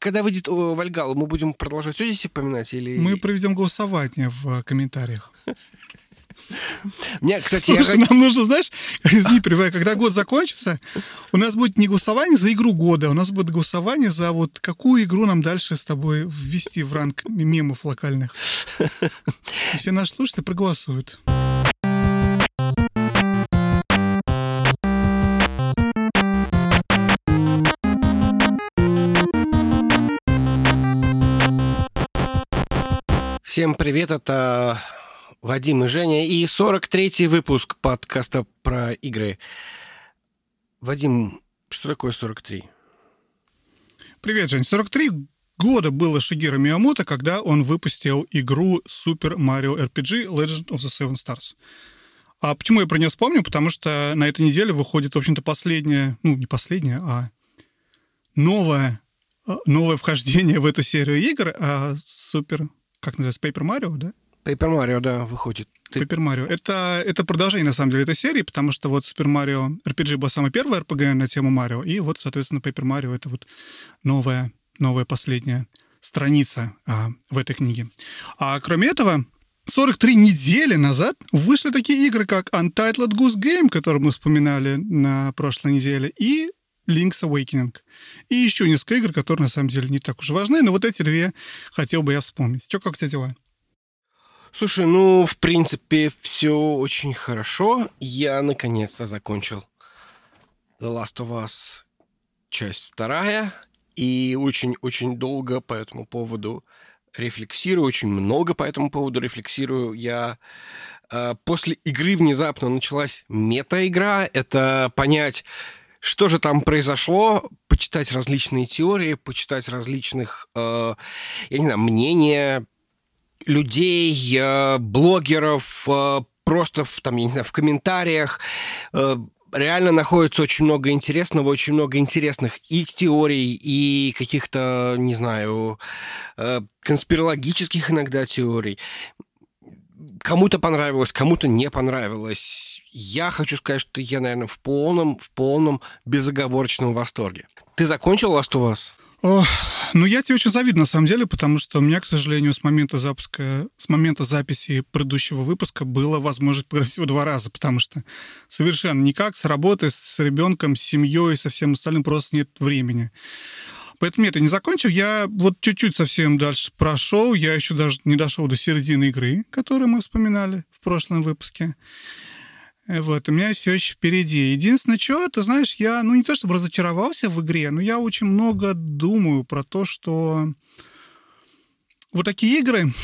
Когда выйдет Вальгалла, мы будем продолжать все здесь вспоминать? Или... Мы проведем голосование в комментариях. Мне, кстати, слушай, нам нужно, знаешь, извини, когда год закончится, у нас будет не голосование за игру года, у нас будет голосование за вот какую игру нам дальше с тобой ввести в ранг мемов локальных. Все наши слушатели проголосуют. Всем привет, это... Вадим и Женя, и 43-й выпуск подкаста про игры. Вадим, что такое 43? Привет, Жень. 43 года было Сигэру Миямото, когда он выпустил игру Super Mario RPG Legend of the Seven Stars. А почему я про нее вспомню? Потому что на этой неделе выходит, в общем-то, новое вхождение в эту серию игр. Paper Mario, да? Paper Mario, да, выходит. Paper Mario. Это продолжение, на самом деле, этой серии, потому что вот Super Mario RPG была самая первая RPG на тему Марио, и вот, соответственно, Paper Mario — это вот новая последняя страница в этой книге. А кроме этого, 43 недели назад вышли такие игры, как Untitled Goose Game, который мы вспоминали на прошлой неделе, и Link's Awakening. И еще несколько игр, которые, на самом деле, не так уж важны, но вот эти две хотел бы я вспомнить. Как у тебя дела? Слушай, в принципе, все очень хорошо. Я наконец-то закончил The Last of Us, часть 2. И очень-очень долго по этому поводу рефлексирую, очень много по этому поводу рефлексирую. После игры внезапно началась мета-игра. Это понять, что же там произошло, почитать различные теории, почитать различных, мнения, людей, блогеров, просто в комментариях. Реально находится очень много интересного, очень много интересных и теорий, и каких-то, конспирологических иногда теорий. Кому-то понравилось, кому-то не понравилось. Я хочу сказать, что я, наверное, в полном безоговорочном восторге. Ты закончил Last of Us? Я тебе очень завидую, на самом деле, потому что у меня, к сожалению, с момента записи предыдущего выпуска была возможность поиграть всего 2 раза, потому что совершенно никак с работой, с ребенком, с семьей, со всем остальным просто нет времени. Поэтому я это не закончил. Я вот чуть-чуть совсем дальше прошел. Я еще даже не дошел до середины игры, которую мы вспоминали в прошлом выпуске. Вот, у меня все еще впереди. Единственное, что, ты знаешь, я, не то чтобы разочаровался в игре, но я очень много думаю про то, что вот такие игры,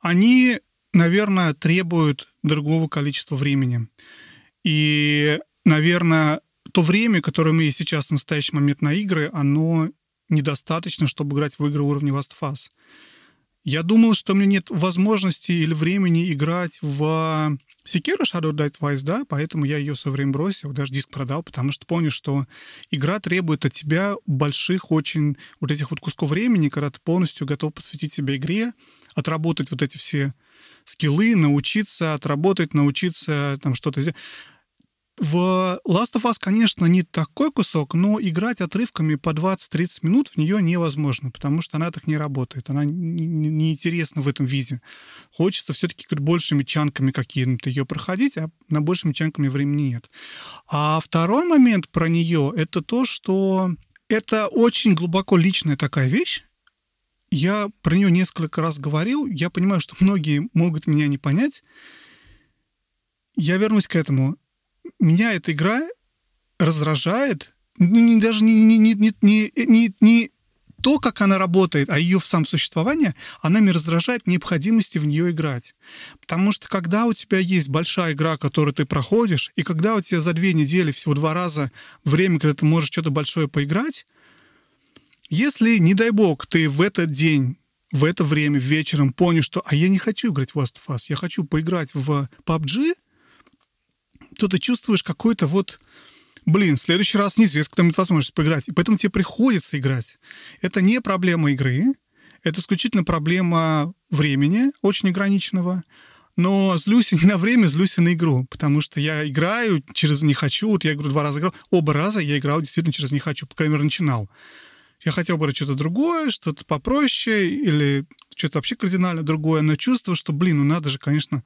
они, наверное, требуют другого количества времени. И, наверное, то время, которое у меня есть сейчас в настоящий момент на игры, оно недостаточно, чтобы играть в игры уровня Last of Us. Я думал, что у меня нет возможности или времени играть в Sekiro: Shadows Die Twice, да, поэтому я ее в свое время бросил, даже диск продал, потому что помню, что игра требует от тебя больших очень вот этих вот кусков времени, когда ты полностью готов посвятить себя игре, отработать вот эти все скиллы, научиться там что-то сделать. В Last of Us, конечно, не такой кусок, но играть отрывками по 20-30 минут в нее невозможно, потому что она так не работает, она неинтересна в этом виде. Хочется все-таки большими чанками какими-то ее проходить, а на большими чанками времени нет. А второй момент про нее — это то, что это очень глубоко личная такая вещь. Я про нее несколько раз говорил, я понимаю, что многие могут меня не понять. Я вернусь к этому. Меня эта игра раздражает, даже не то, как она работает, а ее в самом существовании, она меня раздражает необходимости в нее играть. Потому что когда у тебя есть большая игра, которую ты проходишь, и когда у тебя за 2 недели всего 2 раза время, когда ты можешь что-то большое поиграть, если, не дай бог, ты в этот день, в это время, вечером понял, что я не хочу играть в Last of Us, я хочу поиграть в PUBG, то ты чувствуешь какой-то в следующий раз неизвестно, когда будет возможность поиграть. И поэтому тебе приходится играть. Это не проблема игры, это исключительно проблема времени, очень ограниченного. но злюсь не на время, злюсь и на игру, потому что я играю через «не хочу», вот я игру 2 раза играл, оба раза я играл действительно через «не хочу», по крайней мере, начинал. Я хотел бы что-то другое, что-то попроще или что-то вообще кардинально другое, но чувствую, что, надо же, конечно,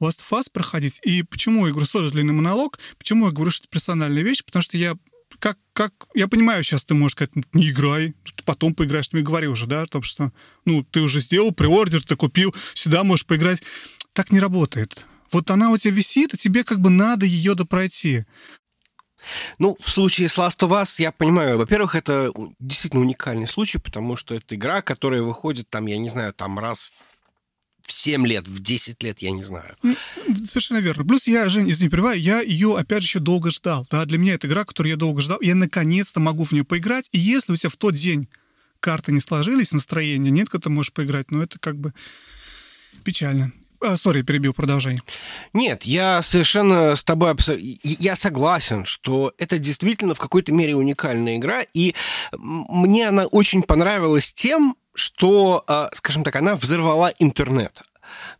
Last of Us проходить. И почему я говорю, сори, длинный монолог, почему я говорю, что это персональная вещь, потому что я я понимаю, сейчас ты можешь сказать, не играй, ты потом поиграешь, ты мне говори уже, да, потому что, ты уже сделал преордер, ты купил, всегда можешь поиграть. Так не работает. Вот она у тебя висит, и тебе как бы надо ее допройти. В случае с Last of Us, я понимаю, во-первых, это действительно уникальный случай, потому что это игра, которая выходит раз в 7 лет, в 10 лет, я не знаю. Совершенно верно. Плюс я, Жень, извини, перебиваю, я ее, опять же, еще долго ждал. Да? Для меня это игра, которую я долго ждал, я наконец-то могу в нее поиграть, и если у тебя в тот день карты не сложились, настроения нет, когда ты можешь поиграть, это как бы печально. Сори, перебил, продолжай. Нет, я совершенно с тобой... Я согласен, что это действительно в какой-то мере уникальная игра, и мне она очень понравилась тем, что, скажем так, она взорвала интернет.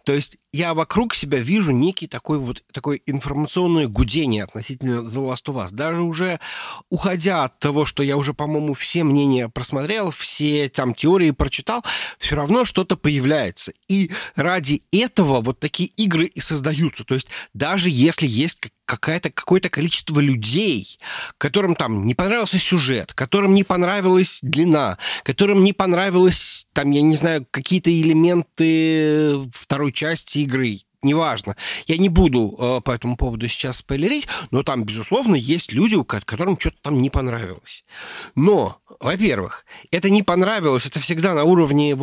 То есть я вокруг себя вижу некий такое информационное гудение относительно The Last of Us. Даже уже уходя от того, что я уже, по-моему, все мнения просмотрел, все там теории прочитал, все равно что-то появляется. И ради этого вот такие игры и создаются. То есть даже если есть какое-то количество людей, которым там не понравился сюжет, которым не понравилась длина, которым не понравилось какие-то элементы второй части игры, неважно. Я не буду по этому поводу сейчас спойлерить, но там, безусловно, есть люди, которым что-то там не понравилось. Но, во-первых, это не понравилось, это всегда на уровне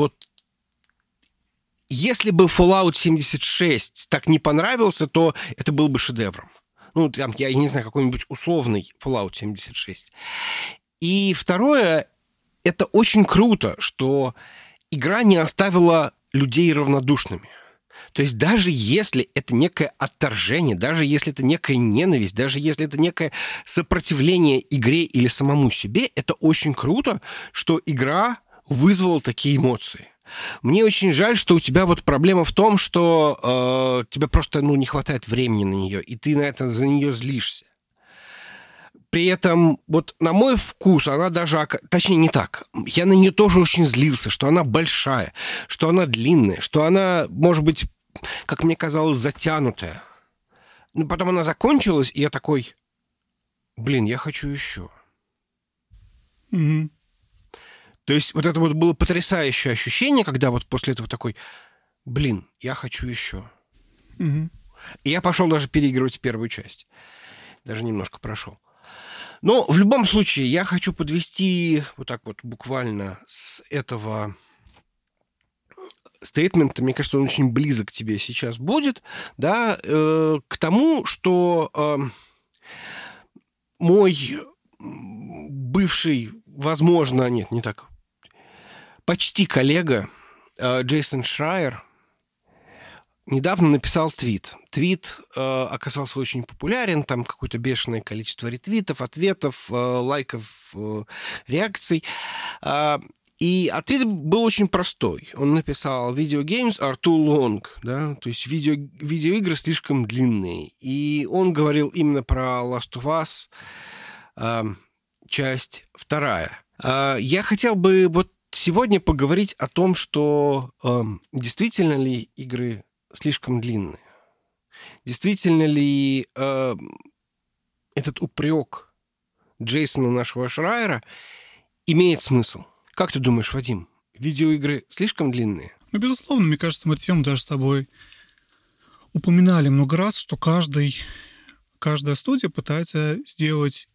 Если бы Fallout 76 так не понравился, то это был бы шедевром. Я не знаю, какой-нибудь условный Fallout 76. И второе, это очень круто, что игра не оставила людей равнодушными. То есть даже если это некое отторжение, даже если это некая ненависть, даже если это некое сопротивление игре или самому себе, это очень круто, что игра вызвала такие эмоции. Мне очень жаль, что у тебя проблема в том, что тебе просто не хватает времени на нее, и ты за нее злишься. При этом, на мой вкус, она даже... Точнее, не так. Я на нее тоже очень злился, что она большая, что она длинная, что она, может быть, как мне казалось, затянутая. Но потом она закончилась, и я такой... я хочу еще. Mm-hmm. То есть это было потрясающее ощущение, когда после этого такой... я хочу еще. Mm-hmm. И я пошел даже переигрывать первую часть. Даже немножко прошел. Но в любом случае я хочу подвести буквально с этого стейтмента, мне кажется, он очень близок к тебе сейчас будет, да, к тому, что мой бывший, возможно, нет, не так, почти коллега Джейсон Шрайер недавно написал твит. Твит оказался очень популярен, там какое-то бешеное количество ретвитов, ответов, лайков, реакций. И ответ был очень простой. Он написал: «Video games are too long», да? То есть видеоигры слишком длинные. И он говорил именно про Last of Us, часть 2. Я хотел бы сегодня поговорить о том, что действительно ли игры слишком длинные. Действительно ли этот упрек Джейсона, нашего Шрайера, имеет смысл? Как ты думаешь, Вадим, видеоигры слишком длинные? Безусловно, мне кажется, мы эту тему даже с тобой упоминали много раз, что каждая студия пытается сделать...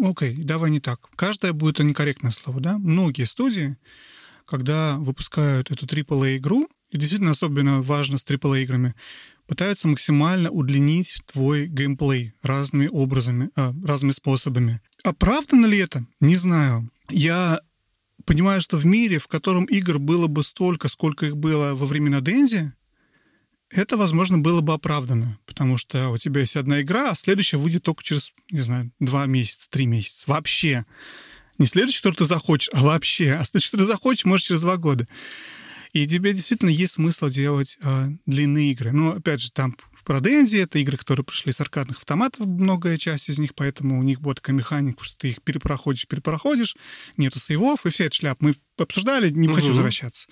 давай не так. Каждая будет некорректное слово, да? Многие студии, когда выпускают эту AAA-игру, и действительно особенно важно с AAA-играми, пытаются максимально удлинить твой геймплей разными образами, разными способами. Оправдано ли это? Не знаю. Я понимаю, что в мире, в котором игр было бы столько, сколько их было во времена Денди, это, возможно, было бы оправдано, потому что у тебя есть одна игра, а следующая выйдет только через, 2 месяца, 3 месяца. Вообще. Не следующий, который ты захочешь, а вообще. А следующий, который ты захочешь, может, через 2 года. И тебе действительно есть смысл делать длинные игры. Но, опять же, там про Денди, это игры, которые пришли с аркадных автоматов, многое часть из них, поэтому у них была такая механика, что ты их перепроходишь, нету сейвов, и вся эта шляпа. Мы обсуждали, не хочу возвращаться.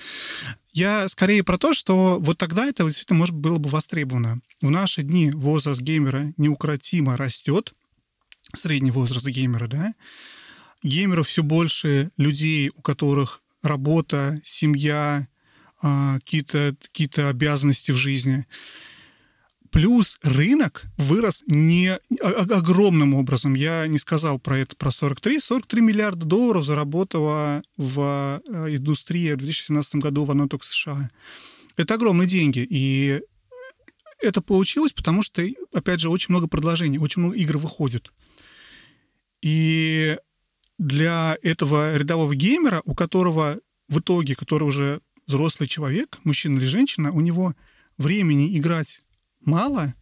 Я скорее про то, что вот тогда это действительно, может, было бы востребовано. В наши дни возраст геймера неукротимо растет, средний возраст геймера, да? Геймеров все больше людей, у которых работа, семья, какие-то обязанности в жизни. Плюс рынок вырос не огромным образом. Я не сказал про это, про 43. 43 миллиарда долларов заработала в индустрии в 2017 году в одной только США. Это огромные деньги. И это получилось, потому что, опять же, очень много предложений, очень много игр выходит. И для этого рядового геймера, у которого в итоге, который уже взрослый человек, мужчина или женщина, у него времени играть мало,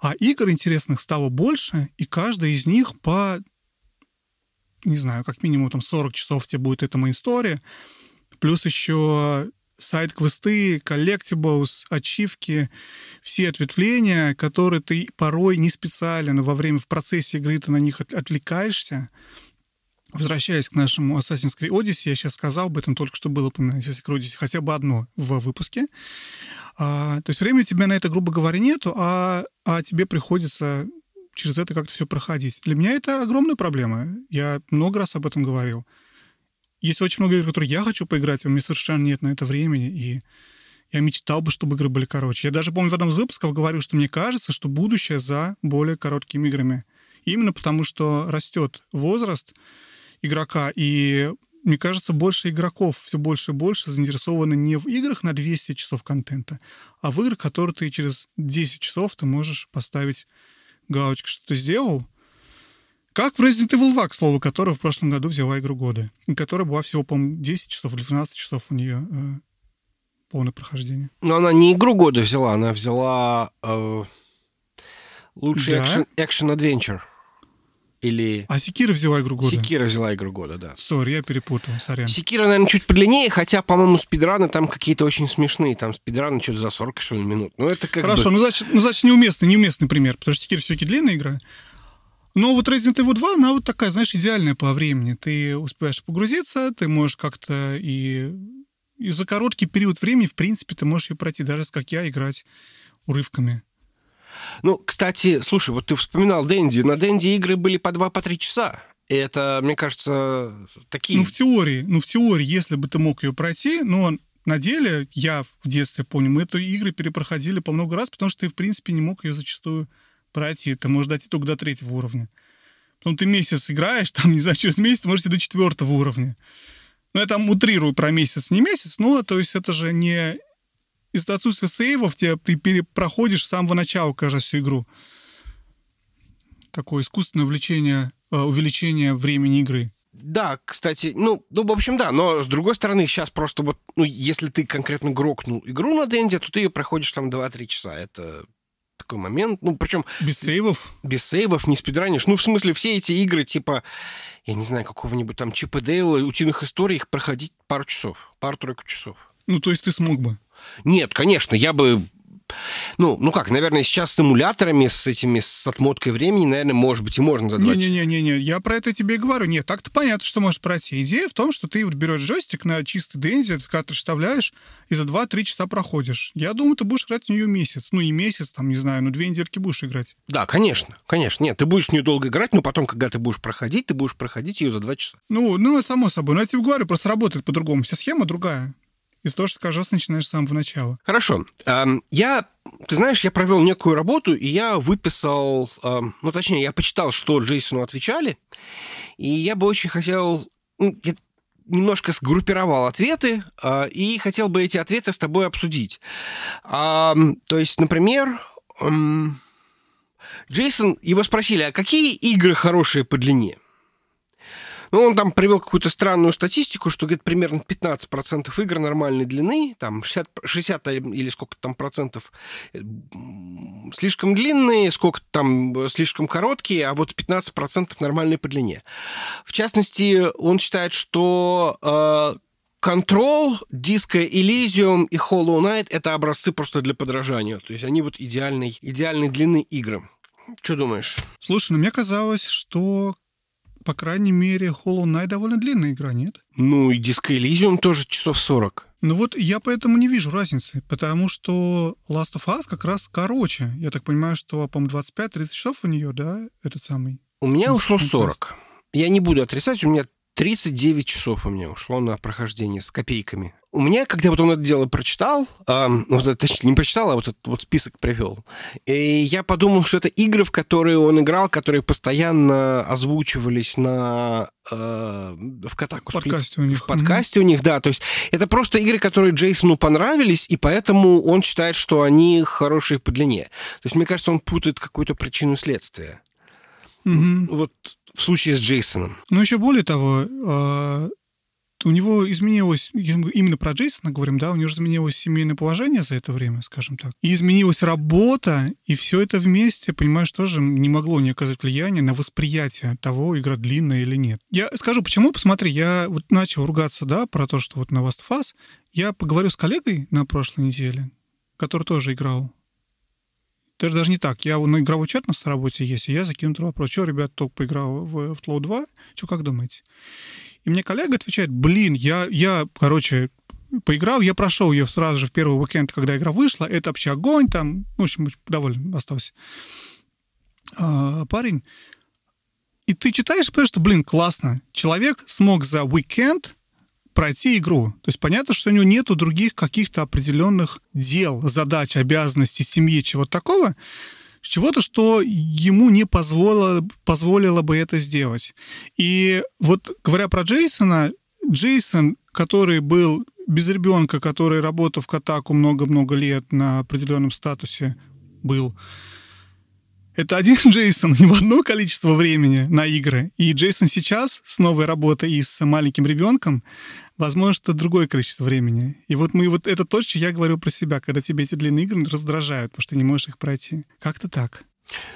а игр интересных стало больше, и каждая из них по, не знаю, как минимум там 40 часов тебе будет эта мейнстори, плюс еще сайд-квесты, коллектиблс, ачивки, все ответвления, которые ты порой не специально, но в процессе игры ты на них отвлекаешься. Возвращаясь к нашему Assassin's Creed Odyssey, я сейчас сказал об этом, только что было упоминание Assassin's Creed Odyssey, хотя бы одно в выпуске. То есть времени у тебя на это, грубо говоря, нету, а тебе приходится через это как-то все проходить. Для меня это огромная проблема. Я много раз об этом говорил. Есть очень много игр, которые я хочу поиграть, а у меня совершенно нет на это времени, и я мечтал бы, чтобы игры были короче. Я даже помню, в одном из выпусков говорю, что мне кажется, что будущее за более короткими играми. Именно потому, что растет возраст игрока, и, мне кажется, больше игроков все больше и больше заинтересованы не в играх на 200 часов контента, а в играх, которые ты через 10 часов ты можешь поставить галочку, что ты сделал. Как в Resident Evil 2, к слову, которая в прошлом году взяла игру года, и которая была всего, по-моему, 10 часов или 12 часов у нее полное прохождение. Но она не игру года взяла, она взяла лучший экшен-адвенчер. Или... А Секира взяла игру года? Секира взяла игру года, да. Сори, я перепутал, сорян. Секира, наверное, чуть подлиннее, хотя, по-моему, спидраны там какие-то очень смешные. Там спидраны что-то за 40, что ли, минут. Ну, это как хорошо, бы... значит, неуместный пример, потому что Секира все-таки длинная игра. Но вот Resident Evil 2, она вот такая, знаешь, идеальная по времени. Ты успеваешь погрузиться, ты можешь как-то и за короткий период времени, в принципе, ты можешь ее пройти, даже, как я, играть урывками. Ну, кстати, слушай, вот ты вспоминал Денди. На Денди игры были по 2-3 часа. И это, мне кажется, такие... Ну, в теории, если бы ты мог ее пройти, но на деле, я в детстве помню, мы эту игру перепроходили по много раз, потому что ты, в принципе, не мог ее зачастую пройти. Ты можешь дойти только до 3-го уровня. Потом ты месяц играешь, там, не знаю, через месяц можешь идти до 4-го уровня. Ну, я там утрирую про месяц, не месяц, но, то есть, это же не... Из-за отсутствия сейвов ты перепроходишь с самого начала, кажется, всю игру. Такое искусственное увеличение времени игры. Да, кстати, в общем, да. Но, с другой стороны, сейчас просто вот... Ну, если ты конкретно грокнул игру на Денде, то ты ее проходишь там 2-3 часа. Это такой момент. Ну, причем... Без сейвов? Без сейвов, не спидранишь. Ну, в смысле, все эти игры, типа, я не знаю, какого-нибудь там Чипа Дейла, «Утиных историй», их проходить пару часов. Пару-тройку часов. Ну, то есть ты смог бы? Нет, конечно, я бы... Ну как, наверное, сейчас с эмуляторами, с отмоткой времени, наверное, может быть, и можно задать. Не-не-не, я про это тебе и говорю. Нет, так-то понятно, что можешь пройти. Идея в том, что ты вот берешь джойстик на чистый Денди, картридж вставляешь, и за 2-3 часа проходишь. Я думаю, ты будешь играть в нее месяц. Ну, не месяц, там, не знаю, но 2 недельки будешь играть. Да, конечно. Нет, ты будешь в нее долго играть, но потом, когда ты будешь проходить ее за 2 часа. Ну, само собой. Но я тебе говорю, просто работает по-другому. Вся схема другая. Из того, что скажешь, начинаешь с самого начала. Хорошо. Я провел некую работу, и я выписал... я почитал, что Джейсону отвечали, и я бы очень хотел... Я немножко сгруппировал ответы, и хотел бы эти ответы с тобой обсудить. То есть, например... Джейсон, его спросили, а какие игры хорошие по длине? Он там привел какую-то странную статистику, что, говорит, примерно 15% игр нормальной длины, там 60 или сколько там процентов слишком длинные, сколько там слишком короткие, а вот 15% нормальные по длине. В частности, он считает, что Control, Disco Elysium и Hollow Knight — это образцы просто для подражания. То есть они вот идеальной длины игры. Что думаешь? Слушай, ну мне казалось, что, по крайней мере, Hollow Knight довольно длинная игра, нет? Ну и Disco Elysium тоже часов 40. Ну вот я поэтому не вижу разницы, потому что Last of Us как раз короче. Я так понимаю, что, по-моему, 25-30 часов у нее, да, этот самый? У меня ушло 40. Я не буду отрицать, у меня 39 часов у меня ушло на прохождение с копейками. У меня, когда потом это дело прочитал, точнее, не прочитал, а вот этот вот список привел, и я подумал, что это игры, в которые он играл, которые постоянно озвучивались на... в Катаку. В подкасте у них, да. То есть это просто игры, которые Джейсону понравились, и поэтому он считает, что они хорошие по длине. То есть, мне кажется, он путает какую-то причину следствия. Угу. Вот... в случае с Джейсоном. Ну, еще более того, у него изменилось, именно про Джейсона говорим, да, у него же изменилось семейное положение за это время, скажем так. И изменилась работа, и все это вместе, понимаешь, тоже не могло не оказать влияние на восприятие того, игра длинная или нет. Я скажу, почему, посмотри, я вот начал ругаться, да, про то, что вот на Last of Us. Я поговорю с коллегой на прошлой неделе, который тоже играл. Даже не так. Я на игровой чат у нас на работе есть, и я закину вопрос. Что, ребят, только поиграл в Fallout 2? Что, как думаете? И мне коллега отвечает, блин, я поиграл, я прошел ее сразу же в первый уикенд, когда игра вышла. Это вообще огонь там. В общем, доволен остался парень. И ты читаешь, понимаешь, что, блин, классно. Человек смог за уикенд пройти игру. То есть понятно, что у него нету других каких-то определенных дел, задач, обязанностей, семьи, чего-то такого, чего-то, что ему не позволило бы это сделать. И вот говоря про Джейсона, Джейсон, который был без ребенка, который работал в Котаку много-много лет на определенном статусе, был... Это один Джейсон, не в одно количество времени на игры. И Джейсон сейчас с новой работой и с маленьким ребенком, возможно, это другое количество времени. И вот мы вот это то, что я говорю про себя, когда тебе эти длинные игры раздражают, потому что ты не можешь их пройти. Как-то так.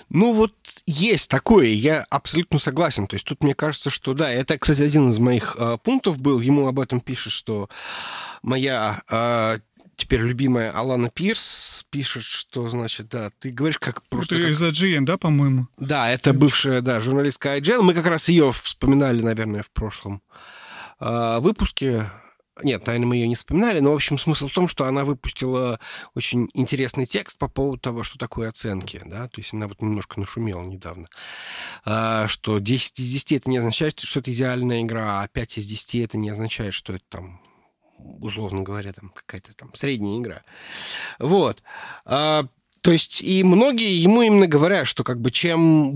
Ну вот есть такое, я абсолютно согласен. То есть тут мне кажется, что да, это, кстати, один из моих пунктов был. Ему об этом пишет, что моя... теперь любимая Алана Пирс пишет, что, значит, да, ты говоришь как просто... Ты из IGN, да, по-моему? Да, это бывшая, да, журналистка IGN. Мы как раз ее вспоминали, наверное, в прошлом выпуске. Нет, наверное, мы ее не вспоминали, но, в общем, смысл в том, что она выпустила очень интересный текст по поводу того, что такое оценки, да, то есть она вот немножко нашумела недавно, что 10 из 10 это не означает, что это идеальная игра, а 5 из 10 это не означает, что это там... условно говоря, там какая-то там средняя игра. Вот. То есть, и многие ему именно говорят, что как бы чем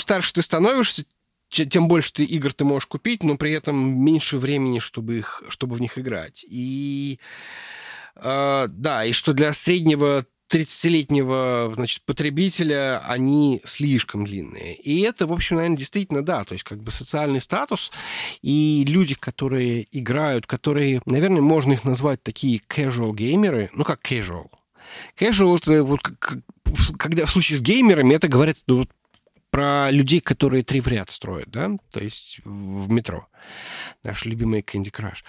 старше ты становишься, тем больше ты игр ты можешь купить, но при этом меньше времени, чтобы в них играть. И да, и что для среднего 30-летнего, значит, потребителя они слишком длинные. И это, в общем, наверное, действительно, да, то есть как бы социальный статус и люди, которые играют, которые, наверное, можно их назвать такие casual геймеры, ну как casual. Casual это вот когда в случае с геймерами это говорят вот про людей, которые три в ряд строят, да, то есть в метро. Наш любимый Candy Crush.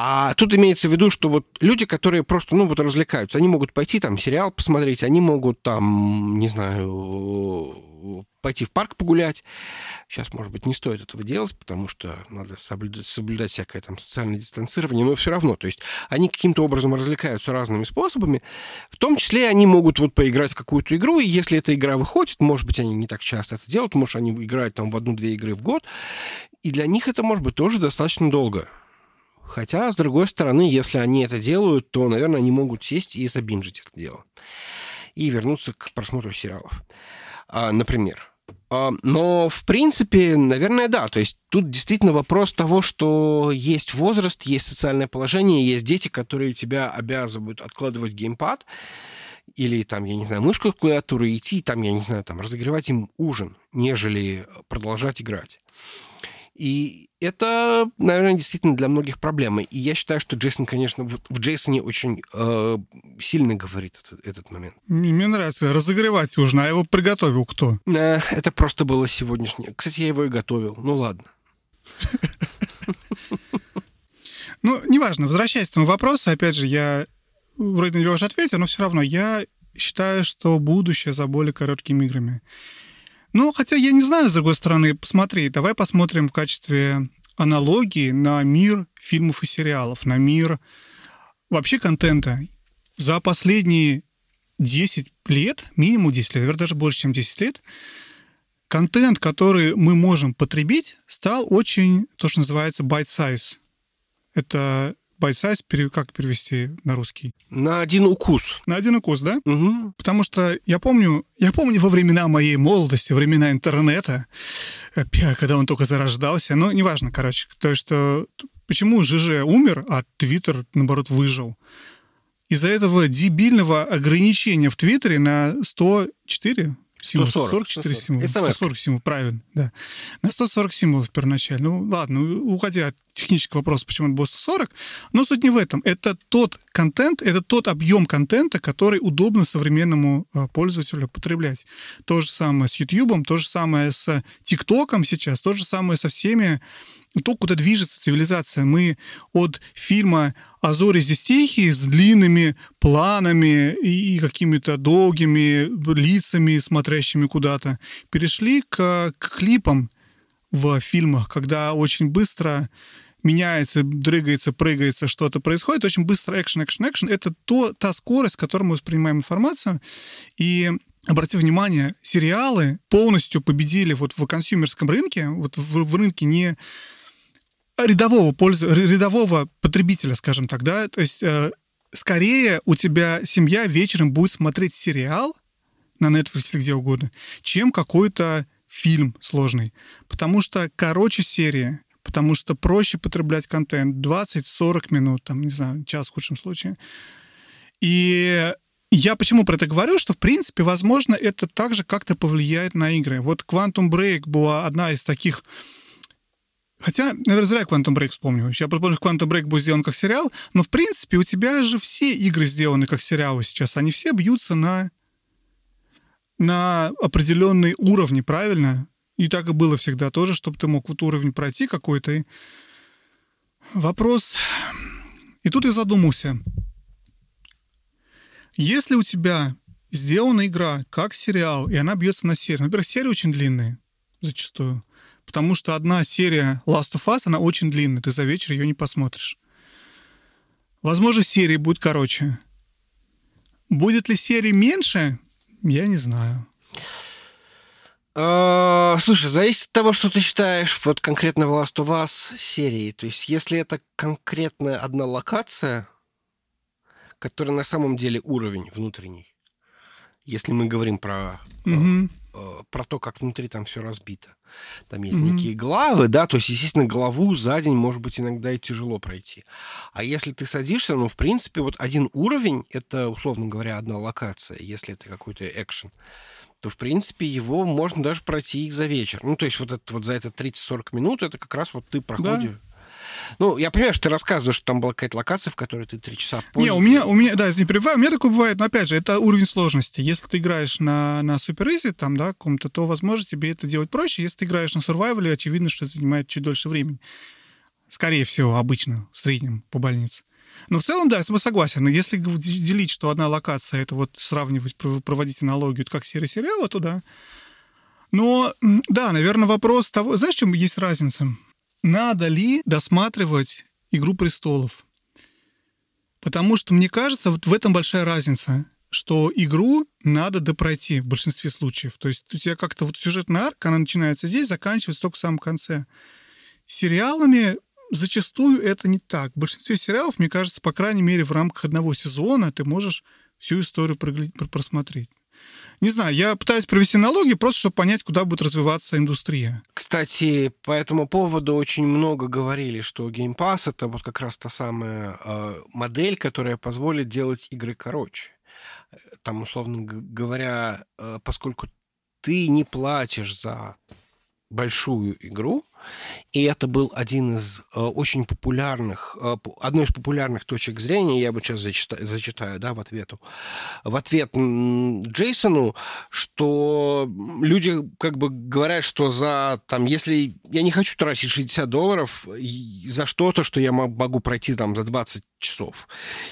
А тут имеется в виду, что вот люди, которые просто, ну, вот развлекаются, они могут пойти там сериал посмотреть, они могут там, не знаю, пойти в парк погулять. Сейчас, может быть, не стоит этого делать, потому что надо соблюдать всякое там социальное дистанцирование, но все равно. То есть они каким-то образом развлекаются разными способами. В том числе они могут вот поиграть в какую-то игру, и если эта игра выходит, может быть, они не так часто это делают, может, они играют там в 1-2 игры в год, и для них это, может быть, тоже достаточно долго. Хотя, с другой стороны, если они это делают, то, наверное, они могут сесть и забинжить это дело. И вернуться к просмотру сериалов, например. Но, в принципе, наверное, да. То есть тут действительно вопрос того, что есть возраст, есть социальное положение, есть дети, которые тебя обязывают откладывать геймпад или, там, я не знаю, мышку от клавиатуры идти, там, я не знаю, там, разогревать им ужин, нежели продолжать играть. И это, наверное, действительно для многих проблема. И я считаю, что Джейсон, конечно, в Джейсоне очень сильно говорит этот момент. Мне нравится разогревать ужин, а его приготовил кто? Это просто было сегодняшнее. Кстати, я его и готовил. Ну ладно. Ну, неважно, возвращаясь к этому вопросу, опять же, я вроде на него уже ответил, но все равно я считаю, что будущее за более короткими играми. Ну, хотя я не знаю, с другой стороны, посмотри, давай посмотрим в качестве аналогии на мир фильмов и сериалов, на мир вообще контента. За последние 10 лет, минимум 10 лет, наверное, даже больше, чем 10 лет, контент, который мы можем потребить, стал очень, то, что называется, bite-size. Это bite-size, как перевести на русский? На один укус. На один укус, да? Угу. Потому что я помню во времена моей молодости, времена интернета, когда он только зарождался, но неважно, короче, то, что почему ЖЖ умер, а Твиттер, наоборот, выжил. Из-за этого дебильного ограничения в Твиттере на 104 символов. 144 символов. 140 символов, правильно, да. На 140 символов первоначально. Ну, ладно, уходя от технического вопроса, почему это было 140, но суть не в этом. Это тот контент, это тот объем контента, который удобно современному пользователю потреблять. То же самое с Ютубом, то же самое с ТикТоком сейчас, то же самое со всеми. То, куда движется цивилизация. Мы от фильма «А зори здесь тихие» с длинными планами и какими-то долгими лицами, смотрящими куда-то, перешли к клипам в фильмах, когда очень быстро меняется, дрыгается, прыгается, что-то происходит. Очень быстро экшен. Это та скорость, с которой мы воспринимаем информацию. И обратите внимание, сериалы полностью победили вот в консюмерском рынке, вот в рынке не... рядового потребителя, скажем так, да, то есть скорее у тебя семья вечером будет смотреть сериал на Netflix или где угодно, чем какой-то фильм сложный, потому что короче серия, потому что проще потреблять контент, 20-40 минут, там, не знаю, час в худшем случае. И я почему про это говорю, что, в принципе, возможно, это также как-то повлияет на игры. Вот Quantum Break была одна из таких... Хотя, наверное, зря Quantum Break вспомнил. Я предположу, что Quantum Break был сделан как сериал, но, в принципе, у тебя же все игры сделаны как сериалы сейчас. Они все бьются на определенные уровни, правильно? И так и было всегда тоже, чтобы ты мог вот уровень пройти какой-то. И... Вопрос... И тут я задумался. Если у тебя сделана игра как сериал, и она бьется на серию... Во-первых, серии очень длинные зачастую. Потому что одна серия Last of Us, она очень длинная. Ты за вечер ее не посмотришь. Возможно, серии будет короче. Будет ли серии меньше? Я не знаю. Слушай, зависит от того, что ты считаешь вот конкретно в Last of Us серии. То есть, если это конкретно одна локация, которая на самом деле уровень внутренний, если мы говорим про... про то, как внутри там все разбито. Там есть некие главы, да, то есть, естественно, главу за день, может быть, иногда и тяжело пройти. А если ты садишься, ну, в принципе, вот один уровень, это, условно говоря, одна локация, если это какой-то экшен, то, в принципе, его можно даже пройти и за вечер. Ну, то есть, вот, это, вот за это 30-40 минут, это как раз вот ты проходишь... Да. Ну, я понимаю, что ты рассказываешь, что там была какая-то локация, в которой ты 3 часа позже... Не, у меня, да, извини, перебиваю, у меня такое бывает, но, опять же, это уровень сложности. Если ты играешь на суперизи, там, да, каком-то, то, возможно, тебе это делать проще. Если ты играешь на сурвайвале, очевидно, что это занимает чуть дольше времени. Скорее всего, обычно, в среднем, по больнице. Но в целом, да, я с тобой согласен. Но если делить, что одна локация, это вот сравнивать, проводить аналогию, это как серия сериала, то да. Но, да, наверное, вопрос того... Знаешь, в чем есть разница? Надо ли досматривать «Игру престолов»? Потому что, мне кажется, вот в этом большая разница, что игру надо допройти в большинстве случаев. То есть у тебя как-то вот сюжетная арка, она начинается здесь, заканчивается только в самом конце. С сериалами зачастую это не так. В большинстве сериалов, мне кажется, по крайней мере, в рамках одного сезона ты можешь всю историю просмотреть. Не знаю, я пытаюсь провести аналогии, просто чтобы понять, куда будет развиваться индустрия. Кстати, по этому поводу очень много говорили, что Game Pass — это вот как раз та самая модель, которая позволит делать игры короче. Там, условно говоря, поскольку ты не платишь за большую игру, И это был один из очень популярных, одной из популярных точек зрения, я бы сейчас зачитаю, да, в ответ Джейсону, что люди как бы говорят, что за, там, если я не хочу тратить $60 за что-то, что я могу пройти там за 20 часов.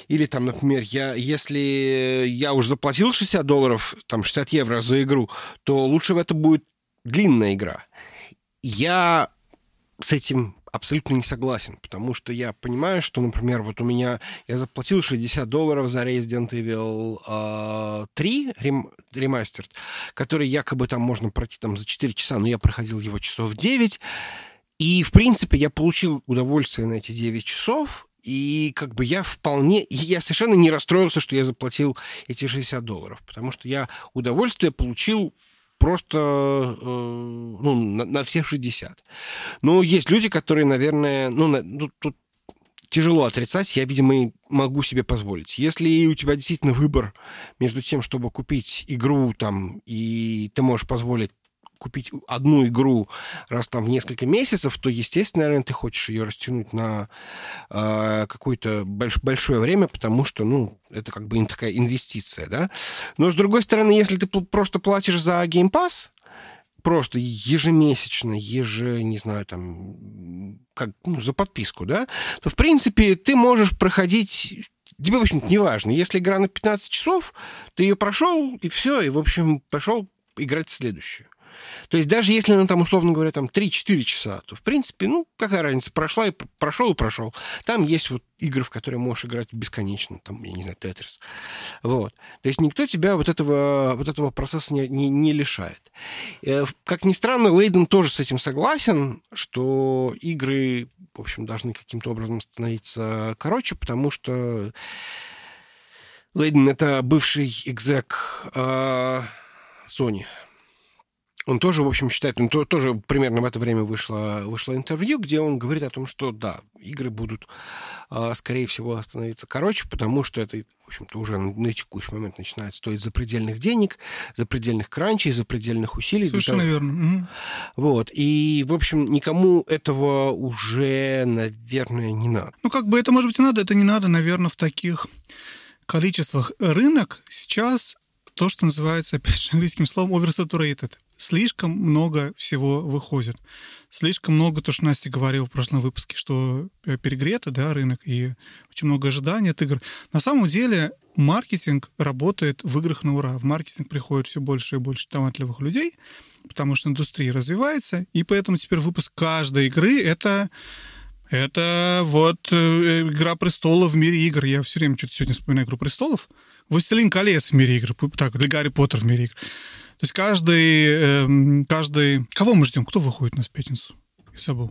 Или там, например, если я уже заплатил $60, там, €60 за игру, то лучше это будет длинная игра. Я с этим абсолютно не согласен, потому что я понимаю, что, например, вот у меня... Я заплатил $60 за Resident Evil 3 ремастер, который якобы там можно пройти там, за 4 часа, но я проходил его часов 9, и, в принципе, я получил удовольствие на эти 9 часов, и как бы я вполне... Я совершенно не расстроился, что я заплатил эти $60, потому что я удовольствие получил просто на все 60. Но есть люди, которые, наверное... Тут тяжело отрицать. Я, видимо, могу себе позволить. Если у тебя действительно выбор между тем, чтобы купить игру, там, и ты можешь позволить купить одну игру раз там в несколько месяцев, то, естественно, наверное, ты хочешь ее растянуть на какое-то большое время, потому что, это как бы такая инвестиция, да. Но, с другой стороны, если ты просто платишь за Game Pass, просто ежемесячно, за подписку, да, то, в принципе, ты можешь проходить... Тебе, в общем-то, не важно. Если игра на 15 часов, ты ее прошел, и все, и, в общем, пошел играть в следующую. То есть даже если она там, условно говоря, там 3-4 часа, то, в принципе, какая разница, прошел. Там есть вот игры, в которые можешь играть бесконечно, там, я не знаю, Тетрис. Вот. То есть никто тебя вот этого процесса не лишает. Как ни странно, Лейден тоже с этим согласен, что игры, в общем, должны каким-то образом становиться короче, потому что Лейден — это бывший экзек Sony. Он тоже, в общем, считает, тоже примерно в это время вышло интервью, где он говорит о том, что, да, игры будут, скорее всего, становиться короче, потому что это, в общем-то, уже на текущий момент начинает стоить запредельных денег, запредельных кранчей, запредельных усилий. Совершенно верно. Вот. И, в общем, никому этого уже, наверное, не надо. Это, может быть, и надо, это не надо, наверное, в таких количествах. Рынок сейчас то, что называется, опять же, английским словом, oversaturated. Слишком много всего выходит. Слишком много, то, что Настя говорила в прошлом выпуске, что перегрето, да, рынок, и очень много ожиданий от игр. На самом деле маркетинг работает в играх на ура. В маркетинг приходит все больше и больше талантливых людей, потому что индустрия развивается, и поэтому теперь выпуск каждой игры — это вот «Игра престолов» в мире игр. Я все время что-то сегодня вспоминаю «Игру престолов». «Властелин колец» в мире игр. Так, для «Гарри Поттер» в мире игр. То есть каждый... Кого мы ждем? Кто выходит у нас в пятницу? Я забыл.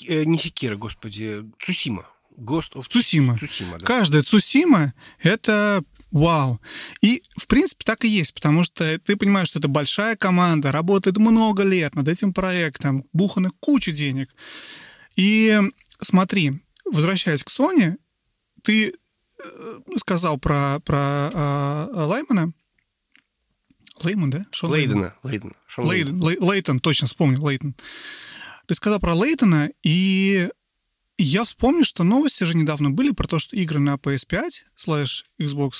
Не Секира, господи. Цусима. Ghost of Tsushima. Цусима, да. Каждая Цусима — это вау. И, в принципе, так и есть, потому что ты понимаешь, что это большая команда, работает много лет над этим проектом, бухана куча денег. И смотри, возвращаясь к Sony, ты сказал про Лаймана. Лейман, да? Лейтон, точно вспомнил, Лейтон. Ты сказал про Лейтона, и я вспомнил, что новости же недавно были про то, что игры на PS5 /Xbox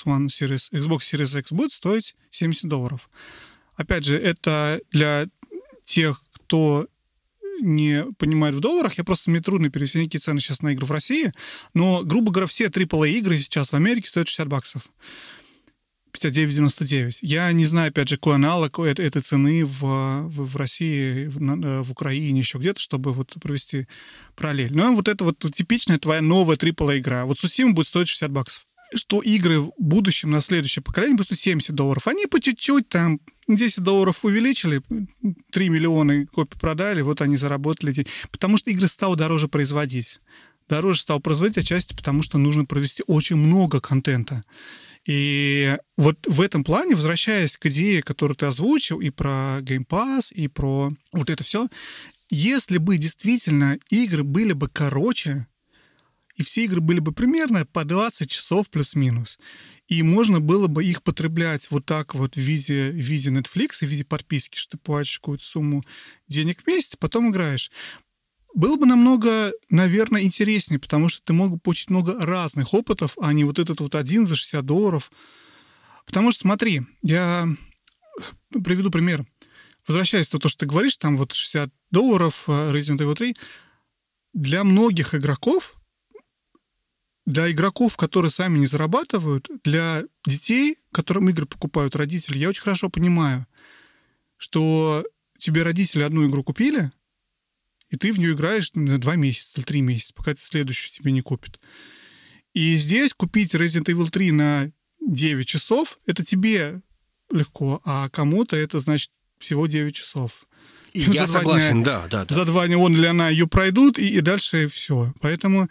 Series X будут стоить $70. Опять же, это для тех, кто не понимают в долларах. Мне трудно перевести некие цены сейчас на игры в России, но, грубо говоря, все AAA игры сейчас в Америке стоят $60. 59,99. Я не знаю, опять же, какой аналог этой цены в России, в Украине, еще где-то, чтобы вот провести параллель. Но вот это вот типичная твоя новая AAA-игра. Вот Сусима будет стоить $60. Что игры в будущем на следующее поколение будут стоить $70. Они по чуть-чуть там $10 увеличили, 3 миллиона копий продали, вот они заработали. Потому что игры стало дороже производить. Отчасти потому, что нужно провести очень много контента. И вот в этом плане, возвращаясь к идее, которую ты озвучил, и про Game Pass, и про вот это все, если бы действительно игры были бы короче, и все игры были бы примерно по 20 часов плюс-минус, и можно было бы их потреблять вот так вот в виде Netflix, в виде подписки, что ты платишь какую-то сумму денег в месяц, потом играешь. было бы намного, наверное, интереснее, потому что ты мог бы получить много разных опытов, а не вот этот вот один за $60. Потому что, смотри, я приведу пример. Возвращаясь к тому, что ты говоришь, там вот $60, Resident Evil 3, для многих игроков, для игроков, которые сами не зарабатывают, для детей, которым игры покупают родители, я очень хорошо понимаю, что тебе родители одну игру купили, и ты в нее играешь 2 месяца или 3 месяца, пока ты следующую тебе не купит. И здесь купить Resident Evil 3 на 9 часов, это тебе легко, а кому-то это, значит, всего 9 часов. И я согласен, дня, да. За 2 дня он или она ее пройдут, и дальше все. Поэтому,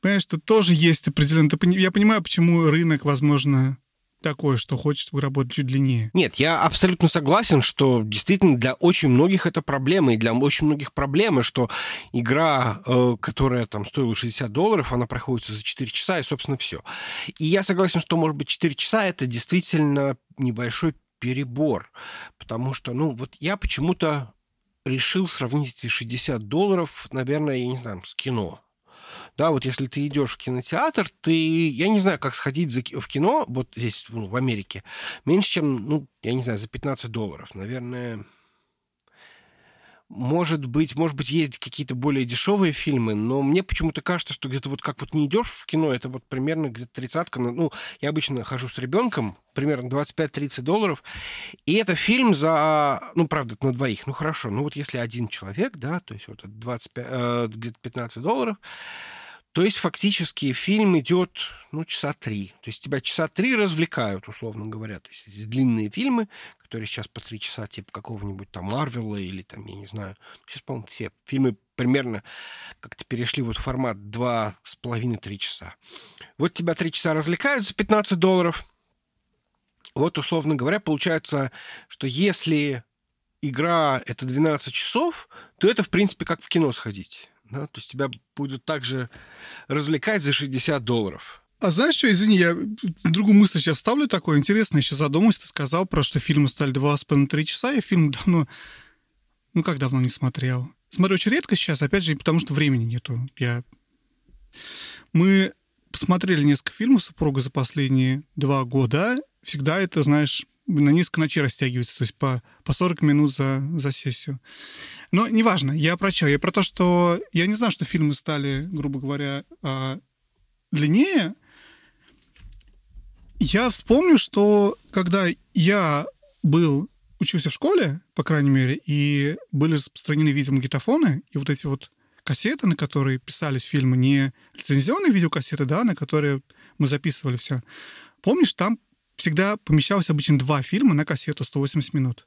понимаешь, это тоже есть определенно... Я понимаю, почему рынок, возможно... такое, что хочется работать чуть длиннее. Нет, я абсолютно согласен, что действительно для очень многих это проблема, и для очень многих проблема, что игра, которая там стоила $60, она проходится за 4 часа, и, собственно, все. И я согласен, что, может быть, 4 часа — это действительно небольшой перебор, потому что, я почему-то решил сравнить эти $60, наверное, я не знаю, с кино. Да, вот если ты идешь в кинотеатр, я не знаю, как сходить в кино, вот здесь, в Америке, меньше, чем, за $15. Наверное, может быть, есть какие-то более дешевые фильмы, но мне почему-то кажется, что где-то вот как вот не идешь в кино, это вот примерно где-то 30-ка. Я обычно хожу с ребенком, примерно $25-30, и это фильм за... правда, это на двоих, хорошо. Вот если один человек, да, то есть вот где-то $15, то есть фактически фильм идет, часа 3. То есть тебя часа 3 развлекают, условно говоря. То есть длинные фильмы, которые сейчас по 3 часа, типа какого-нибудь там Марвела или там, я не знаю. Сейчас, по-моему, все фильмы примерно как-то перешли вот в формат 2,5-3 часа. Вот тебя 3 часа развлекают за $15. Вот, условно говоря, получается, что если игра — это 12 часов, то это, в принципе, как в кино сходить. Да, то есть тебя будут также развлекать за $60. А знаешь что, извини, я другую мысль сейчас вставлю такую интересную. Я сейчас задумался, ты сказал про что фильмы стали 2,5-3 часа. Я фильм давно, как давно не смотрел. Смотрю очень редко сейчас, опять же, потому что времени нету. Мы посмотрели несколько фильмов с супругой за последние 2 года. Всегда это, знаешь, на несколько ночей растягивается, то есть по 40 минут за сессию. Но неважно, я про то, что я не знаю, что фильмы стали, грубо говоря, длиннее. Я вспомню, что когда я учился в школе, по крайней мере, и были распространены видеомагнитофоны, и вот эти вот кассеты, на которые писались фильмы, не лицензионные видеокассеты, да, на которые мы записывали все. Помнишь, там всегда помещалось обычно 2 фильма на кассету 180 минут.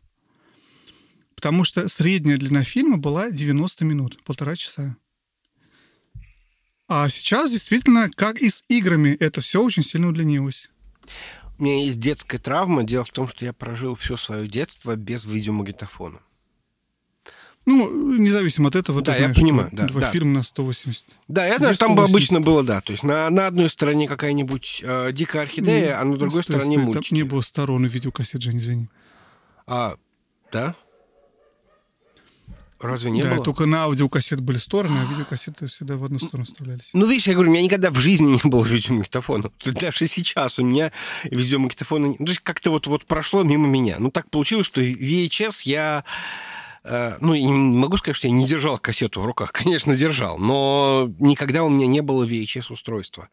Потому что средняя длина фильма была 90 минут, 1,5 часа. А сейчас действительно, как и с играми, это все очень сильно удлинилось. У меня есть детская травма. Дело в том, что я прожил все свое детство без видеомагнитофона. Независимо от этого, да, ты знаешь, я понимаю, что 2 фильма на 180. Да, я знаю, что там бы обычно было, то есть на одной стороне какая-нибудь дикая орхидея, а на другой стороне мультики. Там не было сторон у видеокассет, Жень, извини. А, да? Разве не было? Да, только на аудиокассет были стороны, а видеокассеты всегда в одну сторону вставлялись. Видишь, я говорю, у меня никогда в жизни не было видеомагнитофона. Даже сейчас у меня видеомагнитофона... как-то вот прошло мимо меня. Так получилось, что VHS я... я не могу сказать, что я не держал кассету в руках. Конечно, держал. Но никогда у меня не было VHS-устройства.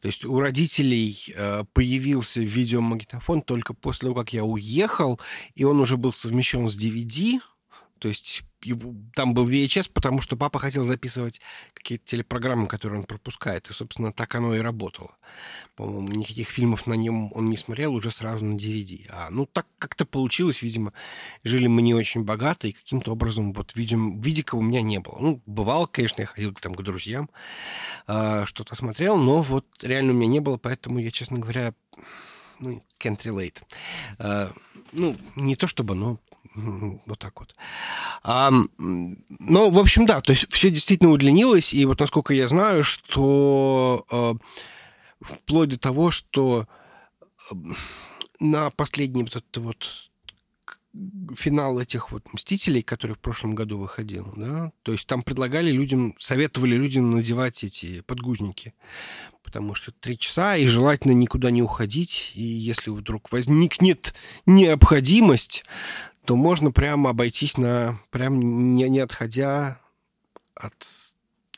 То есть у родителей появился видеомагнитофон только после того, как я уехал, и он уже был совмещен с DVD. То есть там был VHS, потому что папа хотел записывать какие-то телепрограммы, которые он пропускает. И, собственно, так оно и работало. По-моему, никаких фильмов на нем он не смотрел, уже сразу на DVD. Так как-то получилось, видимо. Жили мы не очень богато, и каким-то образом видика у меня не было. Бывало, конечно, я ходил к друзьям, что-то смотрел, но реально у меня не было, поэтому я, честно говоря, can't relate. Не то чтобы, но... в общем, да, то есть все действительно удлинилось, и насколько я знаю, что вплоть до того, что на последнем финал этих вот «Мстителей», который в прошлом году выходил, да, то есть там предлагали людям, советовали людям надевать эти подгузники, потому что 3 часа, и желательно никуда не уходить, и если вдруг возникнет необходимость, то можно прямо обойтись на, прям не отходя от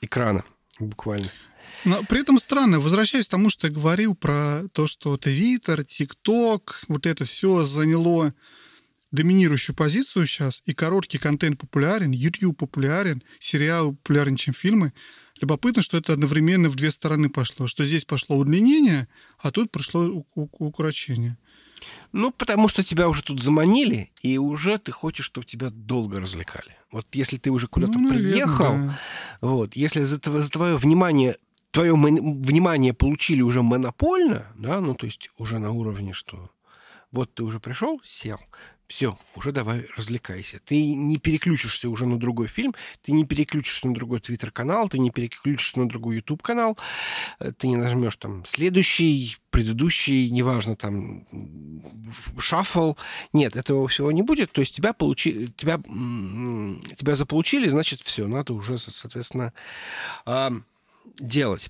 экрана буквально. Но при этом странно, возвращаясь к тому, что я говорил про то, что Твиттер, ТикТок, вот это все заняло доминирующую позицию сейчас, и короткий контент популярен, YouTube популярен, сериал популярен, чем фильмы. Любопытно, что это одновременно в две стороны пошло, что здесь пошло удлинение, а тут пришло укорочение. Ну, потому что тебя уже тут заманили, и уже ты хочешь, чтобы тебя долго развлекали. Вот если ты уже куда-то приехал, да. Вот, если за твое внимание, внимание получили уже монопольно, да, ну, то есть уже на уровне, что вот ты уже пришел, сел, все, уже давай развлекайся. Ты не переключишься уже на другой фильм, ты не переключишься на другой Twitter-канал, ты не переключишься на другой YouTube-канал, ты не нажмешь там следующий, предыдущий, неважно, там, шаффл. Нет, этого всего не будет. То есть тебя заполучили, значит, все, надо уже, соответственно, делать.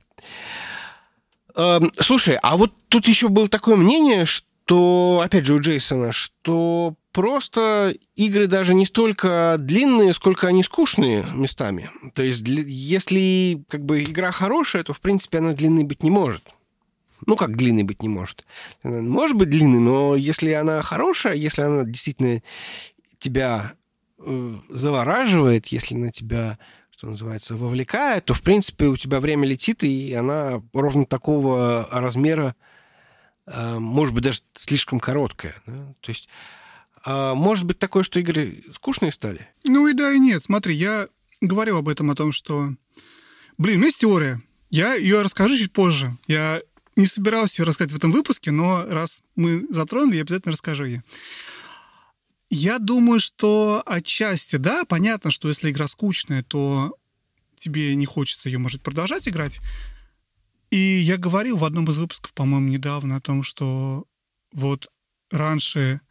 Слушай, а вот тут еще было такое мнение, что, опять же, у Джейсона, что просто игры даже не столько длинные, сколько они скучные местами. То есть, если как бы игра хорошая, то, в принципе, она длинной быть не может. Ну, как длинной быть не может? Она может быть длинной, но если она хорошая, если она действительно тебя завораживает, если она тебя, что называется, вовлекает, то, в принципе, у тебя время летит, и она ровно такого размера, может быть, даже слишком короткая. Да? То есть, может быть, такое, что игры скучные стали? Ну и да, и нет. Смотри, я говорил об этом, о том, что... Блин, у меня есть теория. Я ее расскажу чуть позже. Я не собирался ее рассказать в этом выпуске, но раз мы затронули, я обязательно расскажу ее. Я думаю, что отчасти, да, понятно, что если игра скучная, то тебе не хочется ее, может, продолжать играть. И я говорил в одном из выпусков, по-моему, недавно о том, что вот раньше...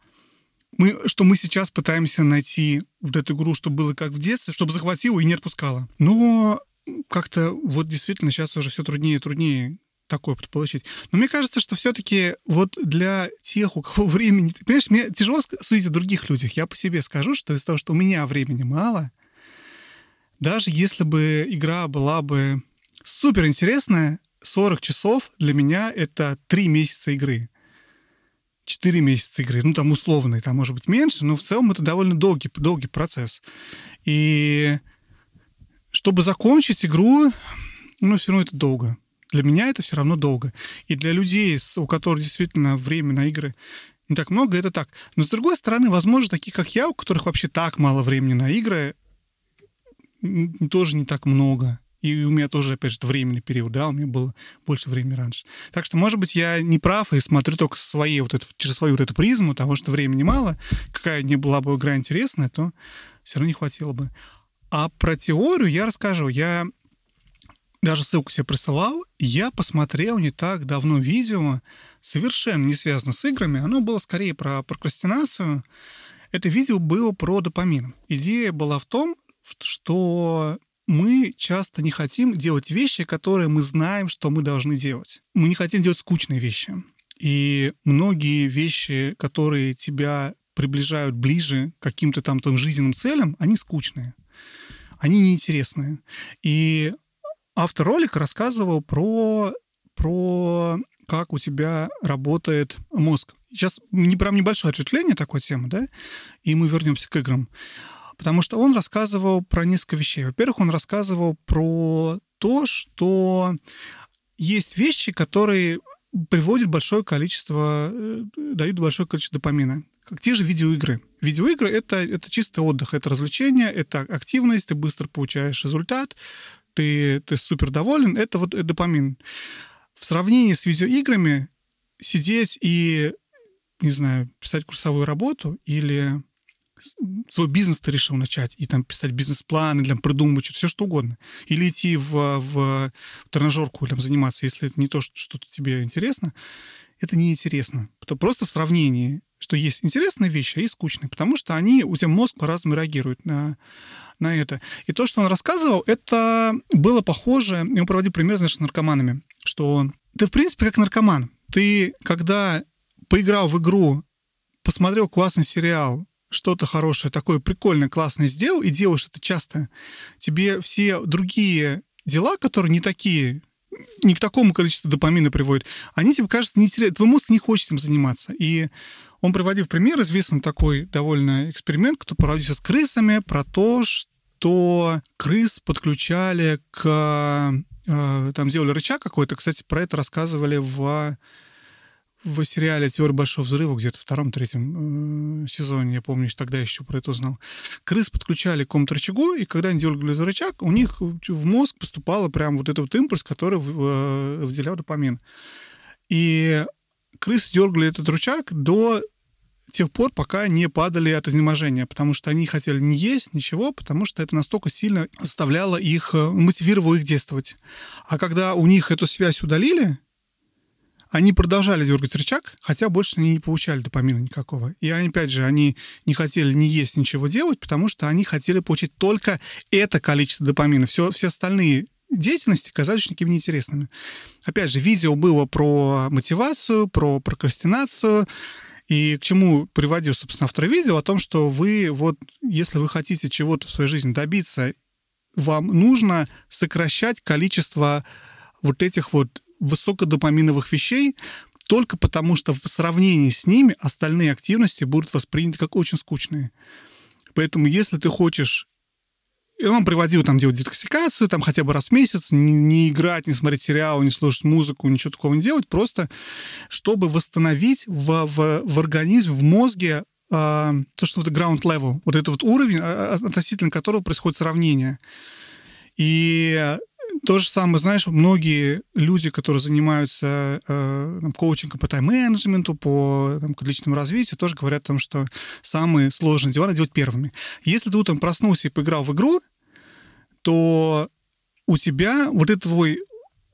что мы сейчас пытаемся найти вот эту игру, что было как в детстве, чтобы захватило и не отпускало. Но как-то вот действительно сейчас уже все труднее и труднее такое получить. Но мне кажется, что все-таки вот для тех, у кого времени... Ты понимаешь, мне тяжело судить о других людях. Я по себе скажу, что из-за того, что у меня времени мало, даже если бы игра была бы суперинтересная, 40 часов для меня — это 3 месяца игры. 4 месяца игры. Ну, там условно, там может быть меньше, но в целом это довольно долгий процесс. И чтобы закончить игру, ну, все равно это долго. Для меня это все равно долго. И для людей, у которых действительно время на игры не так много, это так. Но, с другой стороны, возможно, таких, как я, у которых вообще так мало времени на игры, тоже не так много. И у меня тоже, опять же, временный период, да, у меня было больше времени раньше. Так что, может быть, я не прав и смотрю только через свою вот эту призму, потому что времени мало. Какая ни была бы игра интересная, то все равно не хватило бы. А про теорию я расскажу. Я даже ссылку себе присылал. Я посмотрел не так давно видео, совершенно не связано с играми. Оно было скорее про прокрастинацию. Это видео было про допамин. Идея была в том, что... мы часто не хотим делать вещи, которые мы знаем, что мы должны делать. Мы не хотим делать скучные вещи. И многие вещи, которые тебя приближают ближе к каким-то там твоим жизненным целям, они скучные. Они неинтересные. И автор ролика рассказывал про как у тебя работает мозг. Сейчас прям небольшое ответвление такой темы, да? И мы вернемся к играм. Потому что он рассказывал про несколько вещей. Во-первых, он рассказывал про то, что есть вещи, которые дают большое количество допамина. Как те же видеоигры. Видеоигры — это чистый отдых, это развлечение, это активность, ты быстро получаешь результат, ты супер доволен. Это вот допамин. В сравнении с видеоиграми сидеть и, не знаю, писать курсовую работу или... свой бизнес ты решил начать, и там писать бизнес-план, или там придумывать что-то, все что угодно. Или идти в тренажерку, или там заниматься, если это не то, что тебе интересно. Это неинтересно. Просто в сравнении что есть интересные вещи, а есть скучные, потому что они, у тебя мозг по-разному реагирует на это. И то, что он рассказывал, это было похоже, я проводил пример, значит, с наркоманами, что ты, в принципе, как наркоман. Ты, когда поиграл в игру, посмотрел классный сериал, что-то хорошее, такое прикольное, классное сделал, и делаешь это часто, тебе все другие дела, которые не такие, не к такому количеству допамина приводят, они тебе кажется неинтересны. Твой мозг не хочет им заниматься. И он приводил в пример известный такой довольно эксперимент, который проводился с крысами, про то, что крыс подключали к... Там сделали рычаг какой-то. Кстати, про это рассказывали в сериале «Теория большого взрыва», где-то в втором-третьем сезоне, я помню, что тогда еще про это узнал. Крыс подключали к какому-то рычагу, и когда они делали за рычаг, у них в мозг поступал прям вот этот вот импульс, который выделял допамин. И крысы дергали этот рычаг до тех пор, пока не падали от изнеможения, потому что они хотели не есть ничего, потому что это настолько сильно заставляло их, мотивировало их действовать. А когда у них эту связь удалили, они продолжали дергать рычаг, хотя больше они не получали допамина никакого. И опять же, они не хотели ни есть, ничего делать, потому что они хотели получить только это количество допамина. Все остальные деятельности казались такими неинтересными. Опять же, видео было про мотивацию, про прокрастинацию. И к чему приводил, собственно, автор видео, о том, что вы, вот, если вы хотите чего-то в своей жизни добиться, вам нужно сокращать количество вот этих вот высокодопаминовых вещей, только потому что в сравнении с ними остальные активности будут восприняты как очень скучные. Поэтому если ты хочешь... И он приводил там делать детоксикацию, там хотя бы раз в месяц, не играть, не смотреть сериалы, не слушать музыку, ничего такого не делать, просто чтобы восстановить в организме, в мозге то, что это ground level, вот это вот уровень, относительно которого происходит сравнение. И то же самое, знаешь, многие люди, которые занимаются коучингом по тайм-менеджменту, по там, к личному развитию, тоже говорят о том, что самые сложные дела надо делать первыми. Если ты утром проснулся и поиграл в игру, то у тебя вот этот твой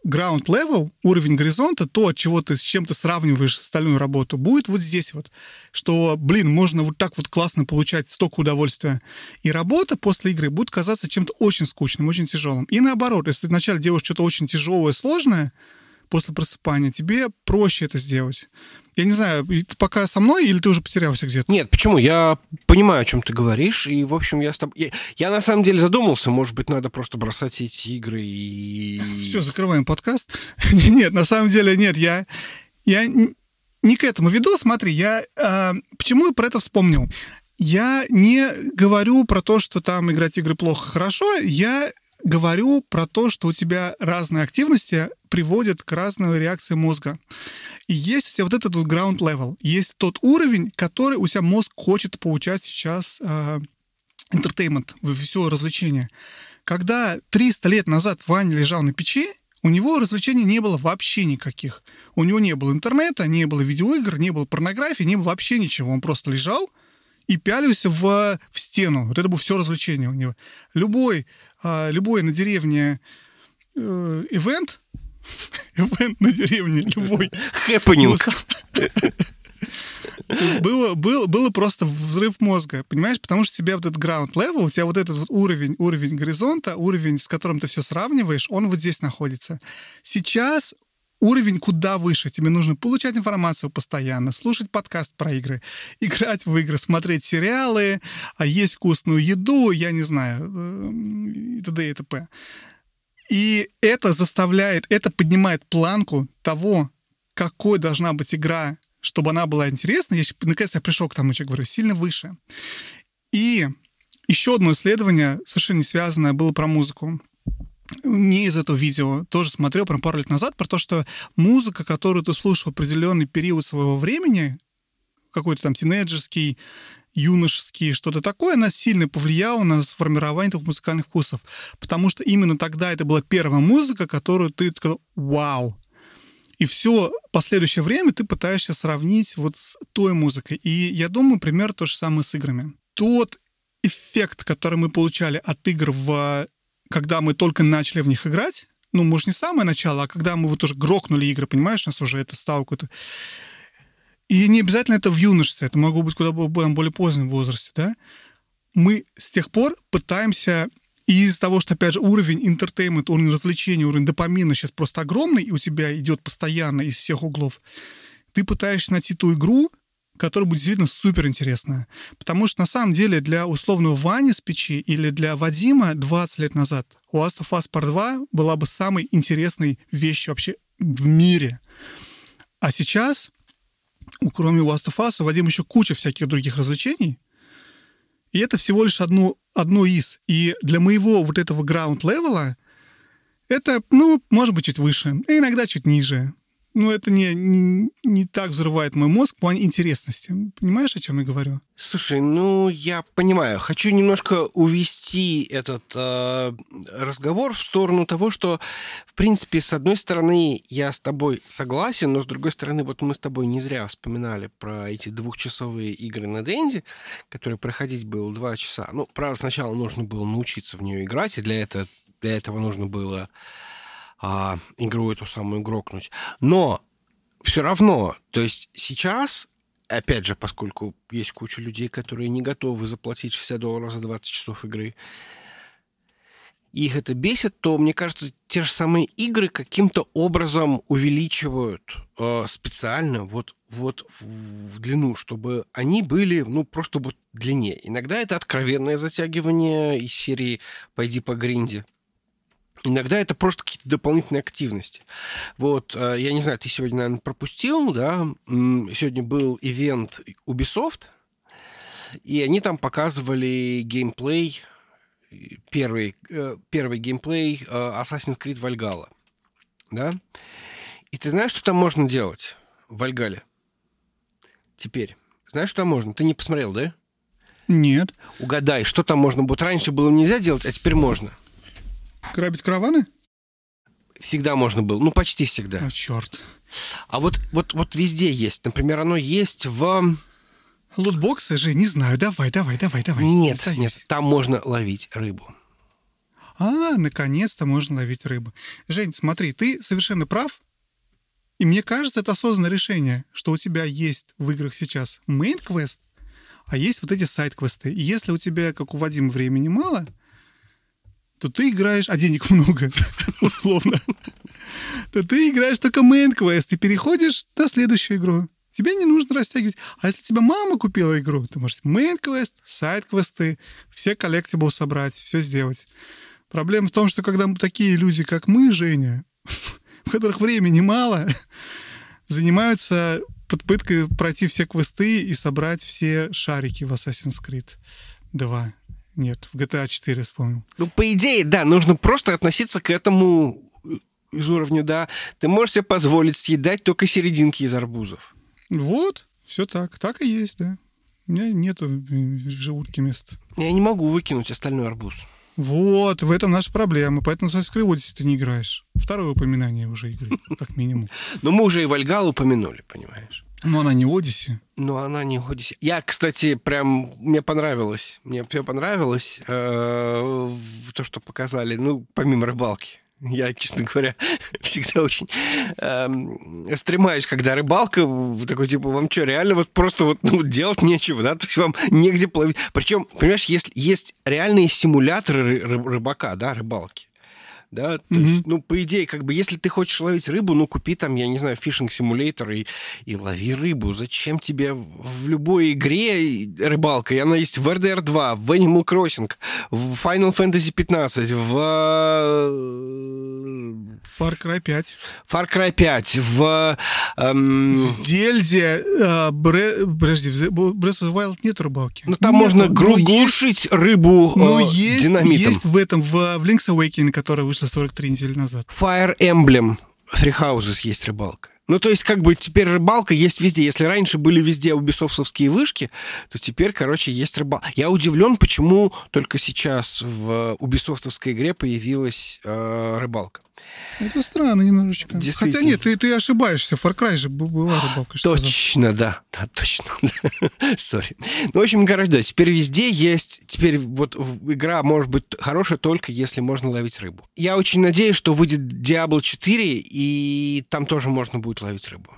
ground level, уровень горизонта, то, от чего ты с чем-то сравниваешь остальную работу, будет вот здесь вот. Что, блин, можно вот так вот классно получать столько удовольствия. И работа после игры будет казаться чем-то очень скучным, очень тяжелым. И наоборот, если ты вначале делаешь что-то очень тяжелое, сложное, после просыпания, тебе проще это сделать. Я не знаю, ты пока со мной или ты уже потерялся где-то? Нет, почему? Я понимаю, о чем ты говоришь, и, в общем, я с тобой... Я на самом деле задумался, может быть, надо просто бросать эти игры и... Все, закрываем подкаст. Нет, на самом деле, нет, я не к этому веду, смотри, я... Почему я про это вспомнил? Я не говорю про то, что там играть игры плохо, хорошо, я говорю про то, что у тебя разные активности приводят к разной реакции мозга. И есть у тебя вот этот вот ground level, есть тот уровень, который у тебя мозг хочет получать сейчас entertainment, все развлечение. Когда 300 лет назад Ваня лежал на печи, у него развлечений не было вообще никаких. У него не было интернета, не было видеоигр, не было порнографии, не было вообще ничего. Он просто лежал и пялился в стену. Вот это было все развлечение у него. Любой на деревне ивент... Ивент на деревне, любой. Хэппенинг. Было просто взрыв мозга, понимаешь? Потому что у тебя вот этот ground level, у тебя вот этот вот уровень горизонта, уровень, с которым ты все сравниваешь, он вот здесь находится. Сейчас уровень куда выше. Тебе нужно получать информацию постоянно, слушать подкаст про игры, играть в игры, смотреть сериалы, есть вкусную еду, я не знаю, и т.д. и т.п. И это заставляет, это поднимает планку того, какой должна быть игра, чтобы она была интересна. Наконец я пришел к тому, что я говорю, сильно выше. И еще одно исследование, совершенно не связанное, было про музыку. Не из этого видео. Тоже смотрел прям пару лет назад про то, что музыка, которую ты слушал в определенный период своего времени, какой-то там тинейджерский, юношеские, что-то такое, она сильно повлияла на сформирование твоих музыкальных вкусов. Потому что именно тогда это была первая музыка, которую ты сказал «Вау!». И все последующее время ты пытаешься сравнить вот с той музыкой. И я думаю, пример то же самое с играми. Тот эффект, который мы получали от игр, когда мы только начали в них играть, ну, может, не самое начало, а когда мы вот уже грохнули игры, понимаешь, у нас уже это стало какой-то... И не обязательно это в юношестве, это могло быть куда более позднем возрасте, да? Мы с тех пор пытаемся... И из-за того, что, опять же, уровень entertainment, уровень развлечения, уровень допамина сейчас просто огромный, и у тебя идет постоянно из всех углов, ты пытаешься найти ту игру, которая будет действительно суперинтересная. Потому что, на самом деле, для условного Вани с печи или для Вадима 20 лет назад Last of Us Part 2 была бы самой интересной вещью вообще в мире. А сейчас, кроме Last of Us, у Вадима еще куча всяких других развлечений, и это всего лишь одно из. И для моего вот этого граунд-левела это, может быть, чуть выше, и иногда чуть ниже. Но это не так взрывает мой мозг в плане интересности. Понимаешь, о чем я говорю? Слушай, я понимаю. Хочу немножко увести этот разговор в сторону того, что, в принципе, с одной стороны, я с тобой согласен, но с другой стороны, вот мы с тобой не зря вспоминали про эти двухчасовые игры на Денди, которые проходить было 2 часа. Правда, сначала нужно было научиться в нее играть, и для этого нужно было... игру эту самую грокнуть. Но все равно, то есть сейчас, опять же, поскольку есть куча людей, которые не готовы заплатить $60 за 20 часов игры, их это бесит, то, мне кажется, те же самые игры каким-то образом увеличивают специально вот в длину, чтобы они были, просто вот длиннее. Иногда это откровенное затягивание из серии «Пойди по гринде». Иногда это просто какие-то дополнительные активности. Я не знаю, ты сегодня, наверное, пропустил, да? Сегодня был ивент Ubisoft, и они там показывали геймплей, первый геймплей Assassin's Creed Valhalla, да? И ты знаешь, что там можно делать в Valhalla? Теперь. Знаешь, что там можно? Ты не посмотрел, да? Нет. Угадай, что там можно будет. Раньше было нельзя делать, а теперь можно. Грабить караваны? Всегда можно было. Почти всегда. А, черт. А вот везде есть. Например, оно есть в... Лутбоксы же, не знаю. Давай. Нет. Там можно ловить рыбу. Наконец-то можно ловить рыбу. Жень, смотри, ты совершенно прав. И мне кажется, это осознанное решение, что у тебя есть в играх сейчас мейн-квест, а есть вот эти сайд-квесты. И если у тебя, как у Вадима, времени мало... то ты играешь, а денег много, условно, то ты играешь только мейн-квест и переходишь на следующую игру. Тебе не нужно растягивать. А если тебя мама купила игру, ты можешь мейн-квест, сайд-квесты, все коллектиблы собрать, все сделать. Проблема в том, что когда такие люди, как мы, Женя, у которых времени мало, занимаются попыткой пройти все квесты и собрать все шарики в Assassin's Creed 2. Нет, в GTA 4 вспомнил. По идее, да, нужно просто относиться к этому из уровня, да. Ты можешь себе позволить съедать только серединки из арбузов. Вот, все так. Так и есть, да. У меня нету в желудке места. Я не могу выкинуть остальной арбуз. Вот, в этом наша проблема. Поэтому в Assassin's Creed Odyssey ты не играешь. Второе упоминание уже игры, как минимум. Но мы уже и Valhalla упомянули, понимаешь. Но она не Odyssey. Я, кстати, прям... Мне все понравилось то, что показали. Помимо рыбалки. Я, честно говоря, всегда очень стремаюсь, когда рыбалка, такой, вам что, реально делать нечего, да? То есть вам негде плавить. Причем, понимаешь, есть реальные симуляторы рыбака, да, рыбалки. Да? То есть, по идее, если ты хочешь ловить рыбу, купи там, я не знаю, фишинг-симулятор и лови рыбу. Зачем тебе в любой игре рыбалка? И она есть в RDR 2, в Animal Crossing, в Final Fantasy 15, в... Far Cry 5, в Зельде, в Breath of the Wild нет рыбалки. Там можно глушить рыбу динамитом. Есть в этом, в Link's Awakening, который вышел 43 недели назад. Fire Emblem Three Houses есть рыбалка. То есть, теперь рыбалка есть везде. Если раньше были везде убисофтовские вышки, то теперь, есть рыбалка. Я удивлен, почему только сейчас в убисофтовской игре появилась рыбалка. Это странно немножечко. Хотя нет, ты ошибаешься. Far Cry же была рыбалка. Точно, да, точно. Сори. В общем, теперь везде есть... Теперь игра может быть хорошая только если можно ловить рыбу. Я очень надеюсь, что выйдет Diablo 4, и там тоже можно будет ловить рыбу.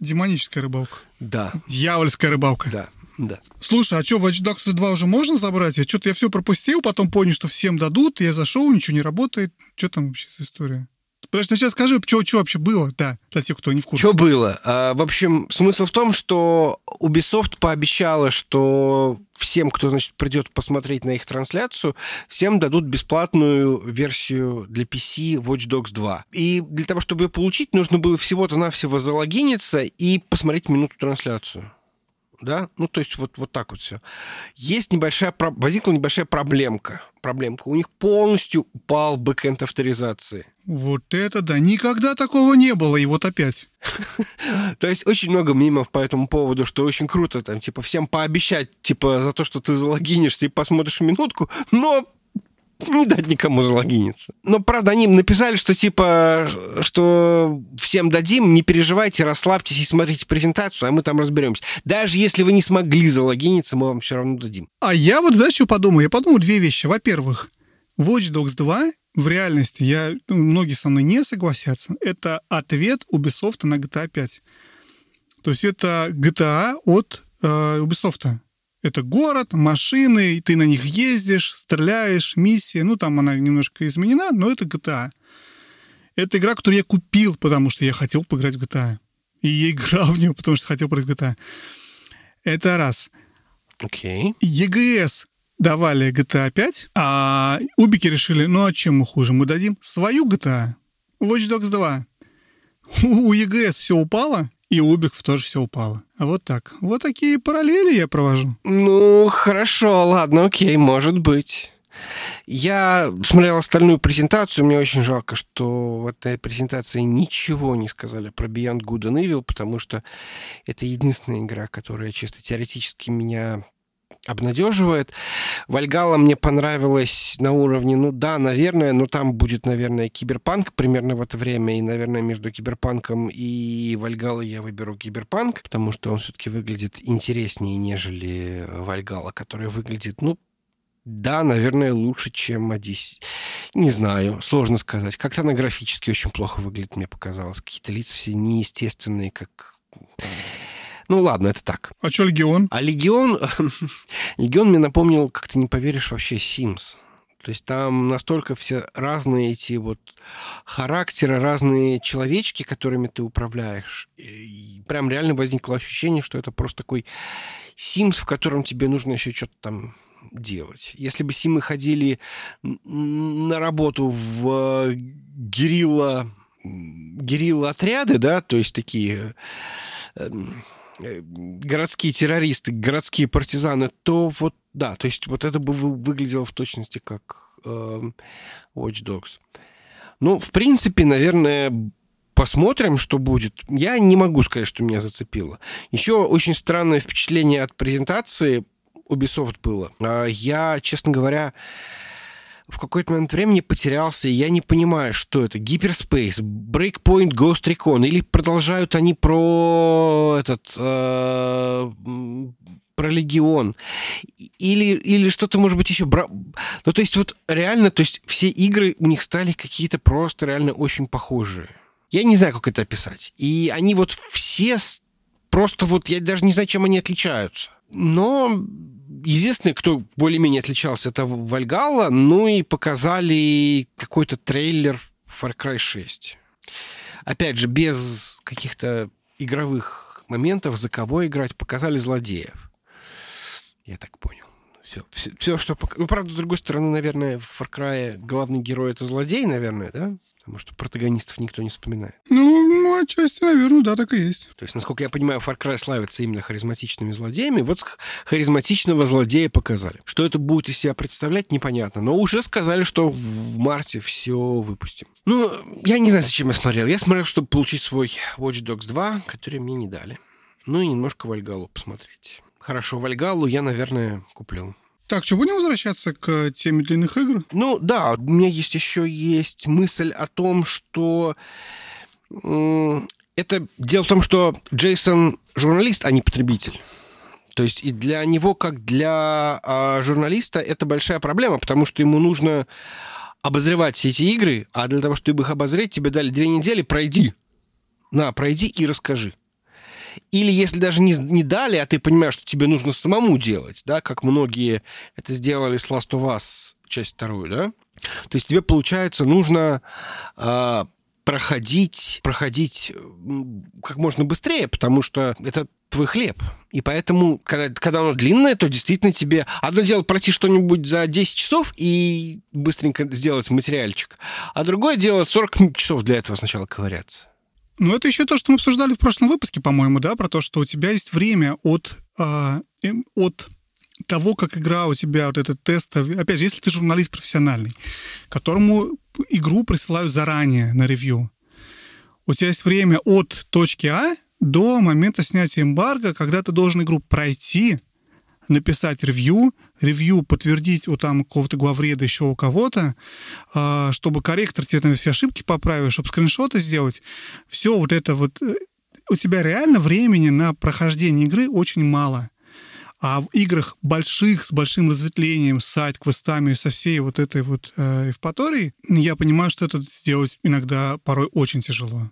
Демоническая рыбалка. Да. Дьявольская рыбалка. Да. Да. Слушай, а что, Watch Dogs 2 уже можно забрать? Я что-то я все пропустил, потом понял, что всем дадут, я зашел, ничего не работает. Что там вообще за история? Подожди, сначала скажи, что вообще было, да, для тех, кто не в курсе. Что было? В общем, смысл в том, что Ubisoft пообещала, что всем, кто, значит, придет посмотреть на их трансляцию, всем дадут бесплатную версию для PC Watch Dogs 2. И для того, чтобы ее получить, нужно было всего-то навсего залогиниться и посмотреть минуту трансляцию. Да? Ну, то есть вот так вот все. Есть небольшая... Возникла небольшая проблемка. У них полностью упал бэкэнд авторизации. Вот это да! Никогда такого не было, и вот опять. То есть очень много мимов по этому поводу, что очень круто, там, типа, всем пообещать, типа, за то, что ты залогинишься и посмотришь минутку, но не дать никому залогиниться. Но, правда, они написали, что, типа, что всем дадим, не переживайте, расслабьтесь и смотрите презентацию, а мы там разберемся. Даже если вы не смогли залогиниться, мы вам все равно дадим. А я вот, знаешь, что подумал? Я подумал две вещи. Во-первых, Watch Dogs 2 в реальности, многие со мной не согласятся, это ответ Ubisoft на GTA 5. То есть это GTA от Ubisoft. Это город, машины, ты на них ездишь, стреляешь, миссия. Ну, там она немножко изменена, но это GTA. Это игра, которую я купил, потому что я хотел поиграть в GTA. И я играл в нее, потому что хотел поиграть в GTA. Это раз. Окей. EGS давали GTA 5, а Убики решили, ну, а чем мы хуже? Мы дадим свою GTA. Watch Dogs 2. У EGS все упало, и у Убиков тоже все упало. Вот так. Вот такие параллели я провожу. Ну, хорошо, ладно, окей, может быть. Я смотрел остальную презентацию, мне очень жалко, что в этой презентации ничего не сказали про Beyond Good and Evil, потому что это единственная игра, которая чисто теоретически меня обнадеживает. Вальгалла мне понравилась на уровне, ну да, наверное, но там будет, наверное, Киберпанк примерно в это время, и, наверное, между Киберпанком и Вальгаллой я выберу Киберпанк, потому что он все-таки выглядит интереснее, нежели Вальгалла, которая выглядит, ну, да, наверное, лучше, чем Одиссей. Не знаю, сложно сказать. Как-то она графически очень плохо выглядит, мне показалось. Какие-то лица все неестественные, как... Ну, ладно, это так. А что Легион? А Легион мне напомнил, как ты не поверишь, вообще Sims. То есть там настолько все разные эти вот характеры, разные человечки, которыми ты управляешь. И прям реально возникло ощущение, что это просто такой Sims, в котором тебе нужно еще что-то там делать. Если бы Симы ходили на работу в герилла-отряды, да, то есть такие... городские террористы, городские партизаны, то вот, да, то есть вот это бы выглядело в точности как Watch Dogs. Ну, в принципе, наверное, посмотрим, что будет. Я не могу сказать, что меня зацепило. Еще очень странное впечатление от презентации Ubisoft было. Я, честно говоря, в какой-то момент времени потерялся, и я не понимаю, что это. Гиперспейс, Breakpoint, Ghost Recon, или продолжают они про этот... про Легион, или что-то, может быть, еще... Ну, то есть, вот реально, то есть, все игры у них стали какие-то просто реально очень похожие. Я не знаю, как это описать. И они вот все просто вот... Я даже не знаю, чем они отличаются. Но... Единственный, кто более-менее отличался, это Вальгалла, ну и показали какой-то трейлер Far Cry 6. Опять же, без каких-то игровых моментов, за кого играть, показали злодеев. Я так понял. Все, что показали. Ну, правда, с другой стороны, наверное, в Far Cry главный герой — это злодей, наверное, да? Потому что протагонистов никто не вспоминает. Ну, отчасти, наверное, да, так и есть. То есть, насколько я понимаю, Far Cry славится именно харизматичными злодеями. Вот харизматичного злодея показали. Что это будет из себя представлять, непонятно. Но уже сказали, что в марте все выпустим. Ну, я не знаю, зачем я смотрел. Я смотрел, чтобы получить свой Watch Dogs 2, который мне не дали. Ну и немножко Вальгаллу посмотреть. Хорошо, Вальгаллу я, наверное, куплю. Так, что, будем возвращаться к теме длинных игр? Ну, да, у меня есть мысль о том, что... Это дело в том, что Джейсон журналист, а не потребитель. То есть и для него, как для журналиста, это большая проблема, потому что ему нужно обозревать все эти игры, а для того, чтобы их обозреть, тебе дали 2 недели, пройди. На, пройди и расскажи. Или если даже не дали, а ты понимаешь, что тебе нужно самому делать, да, как многие это сделали с Last of Us, часть вторую, да? То есть тебе, получается, нужно проходить как можно быстрее, потому что это твой хлеб. И поэтому, когда оно длинное, то действительно тебе... Одно дело пройти что-нибудь за 10 часов и быстренько сделать материальчик, а другое дело 40 часов для этого сначала ковыряться. Ну, это еще то, что мы обсуждали в прошлом выпуске, по-моему, да, про то, что у тебя есть время от того, как игра у тебя, вот этот тест... Опять же, если ты журналист профессиональный, которому игру присылают заранее на ревью, у тебя есть время от точки А до момента снятия эмбарго, когда ты должен игру пройти, написать ревью подтвердить у там какого-то главреда, еще у кого-то, чтобы корректор тебе там все ошибки поправил, чтобы скриншоты сделать. Все вот это вот... У тебя реально времени на прохождение игры очень мало. А в играх больших, с большим разветвлением, с сайд-квестами, со всей вот этой вот эвпаторией, я понимаю, что это сделать иногда порой очень тяжело.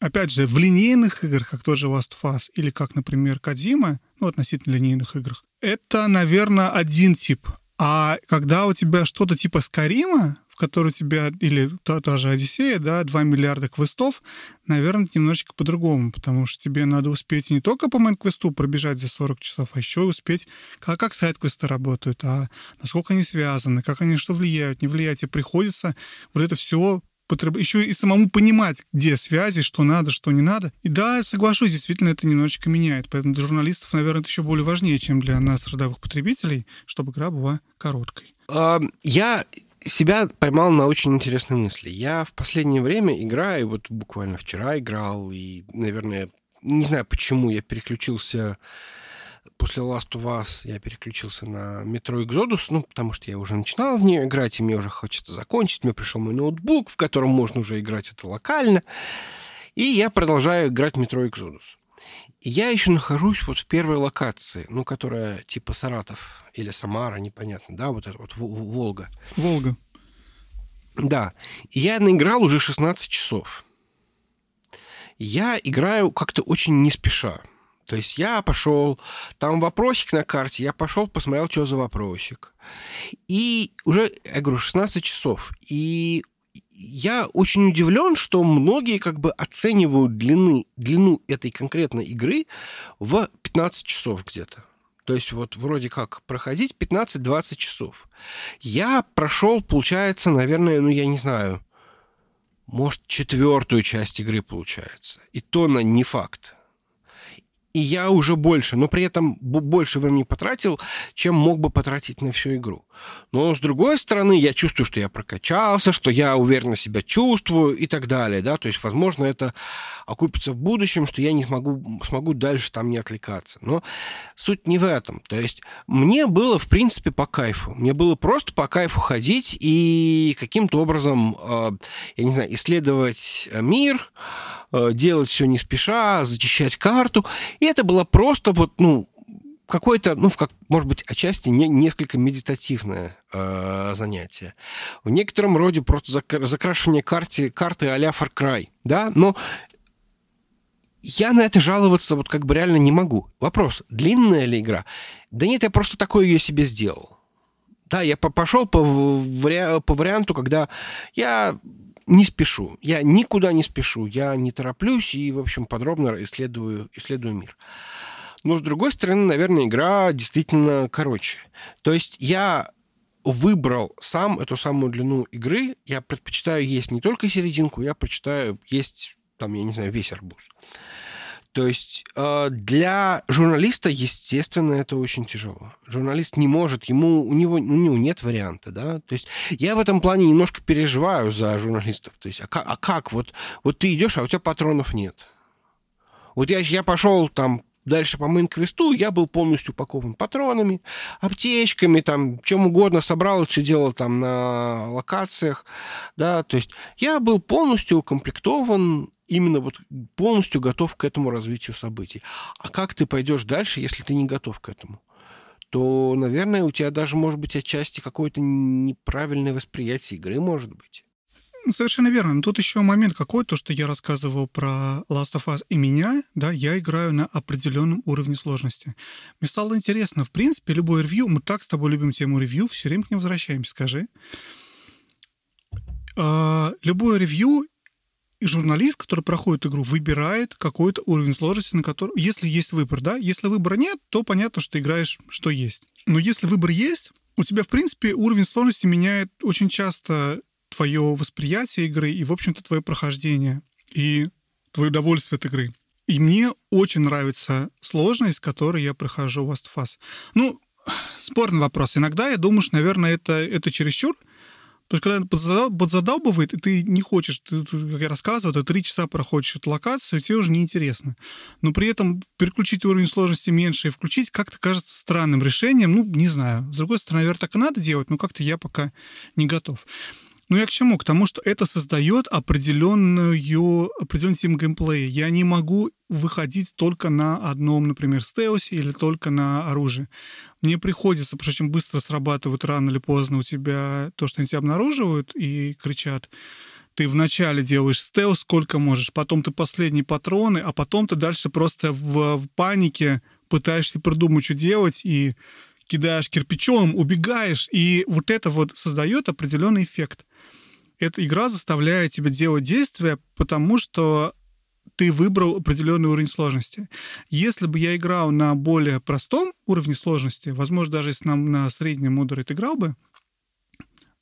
Опять же, в линейных играх, как тот же Last of Us или как, например, Кодзима, ну, относительно линейных играх, это, наверное, один тип. А когда у тебя что-то типа Скайрима, в которой у тебя, или та же Одиссея, да, 2 миллиарда квестов, наверное, немножечко по-другому, потому что тебе надо успеть не только по мейн-квесту пробежать за 40 часов, а еще и успеть, как сайд-квесты работают, а насколько они связаны, как они что влияют, не влияют. Тебе приходится вот это все еще и самому понимать, где связи, что надо, что не надо. И да, соглашусь, действительно, это немножечко меняет. Поэтому для журналистов, наверное, это еще более важнее, чем для нас, рядовых потребителей, чтобы игра была короткой. Я себя поймал на очень интересной мысли. Я в последнее время играю, вот буквально вчера играл, и, наверное, не знаю почему, я переключился... После Last of Us я переключился на Metro Exodus, ну, потому что я уже начинал в нее играть, и мне уже хочется закончить. Мне пришел мой ноутбук, в котором можно уже играть это локально. И я продолжаю играть в Metro Exodus. И я еще нахожусь вот в первой локации, ну, которая типа Саратов или Самара, непонятно, да, вот это вот Волга. Волга. Да. И я наиграл уже 16 часов. Я играю как-то очень не спеша. То есть я пошел, там вопросик на карте, я пошел, посмотрел, что за вопросик. И уже, я говорю, 16 часов. И я очень удивлен, что многие как бы оценивают длину этой конкретной игры в 15 часов где-то. То есть вот вроде как проходить 15-20 часов. Я прошел, получается, наверное, ну я не знаю, может, четвертую часть игры получается. И то не факт. И я уже больше, но при этом больше времени потратил, чем мог бы потратить на всю игру. Но, с другой стороны, я чувствую, что я прокачался, что я уверенно себя чувствую и так далее. Да? То есть, возможно, это окупится в будущем, что я не смогу дальше там не отвлекаться. Но суть не в этом. То есть, мне было, в принципе, по кайфу. Мне было просто по кайфу ходить и каким-то образом, я не знаю, исследовать мир, делать все не спеша, зачищать карту. И это было просто вот, ну, какое-то, ну, может быть, отчасти несколько медитативное занятие. В некотором роде просто закрашивание карты а-ля Far Cry, да, но я на это жаловаться вот как бы реально не могу. Вопрос, длинная ли игра? Да нет, я просто такое ее себе сделал. Да, я пошел по варианту, когда я... Не спешу. Я никуда не спешу. Я не тороплюсь и, в общем, подробно исследую мир. Но, с другой стороны, наверное, игра действительно короче. То есть я выбрал сам эту самую длину игры. Я предпочитаю есть не только серединку, я предпочитаю есть, там, я не знаю, весь арбуз. То есть для журналиста, естественно, это очень тяжело. Журналист не может, у него нет варианта, да. То есть я в этом плане немножко переживаю за журналистов. То есть а как? Вот ты идешь, а у тебя патронов нет. Вот я пошел там дальше по мейн-квесту, я был полностью упакован патронами, аптечками, там, чем угодно, собрал все дело там на локациях, да. То есть я был полностью укомплектован, именно вот полностью готов к этому развитию событий. А как ты пойдешь дальше, если ты не готов к этому? То, наверное, у тебя даже, может быть, отчасти какое-то неправильное восприятие игры, может быть. Совершенно верно. Но тут еще момент какой, то, что я рассказывал про Last of Us и меня, да, я играю на определенном уровне сложности. Мне стало интересно, в принципе, любое ревью, мы так с тобой любим тему ревью, все время к ним возвращаемся, скажи. Любое ревью, и журналист, который проходит игру, выбирает какой-то уровень сложности, на который... Если есть выбор, да? Если выбора нет, то понятно, что ты играешь, что есть. Но если выбор есть, у тебя, в принципе, уровень сложности меняет очень часто твое восприятие игры и, в общем-то, твое прохождение и твое удовольствие от игры. И мне очень нравится сложность, которой я прохожу в Last of Us. Ну, спорный вопрос. Иногда я думаю, что, наверное, это чересчур. Потому что когда подзадалбывает, и ты не хочешь, ты, как я рассказывал, ты 3 часа проходишь эту локацию, и тебе уже неинтересно. Но при этом переключить уровень сложности меньше и включить как-то кажется странным решением. Ну, не знаю. С другой стороны, наверное, так и надо делать, но как-то я пока не готов. Ну, я к чему? К тому, что это создает определенный тип геймплея. Я не могу выходить только на одном, например, стелсе или только на оружии. Мне приходится, потому что очень быстро срабатывают рано или поздно у тебя то, что они тебя обнаруживают и кричат. Ты вначале делаешь стелс сколько можешь, потом ты последние патроны, а потом ты дальше просто в панике пытаешься придумать, что делать, и кидаешь кирпичом, убегаешь, и вот это вот создает определенный эффект. Эта игра заставляет тебя делать действия, потому что ты выбрал определенный уровень сложности. Если бы я играл на более простом уровне сложности, возможно, даже если на среднем модере ты играл бы,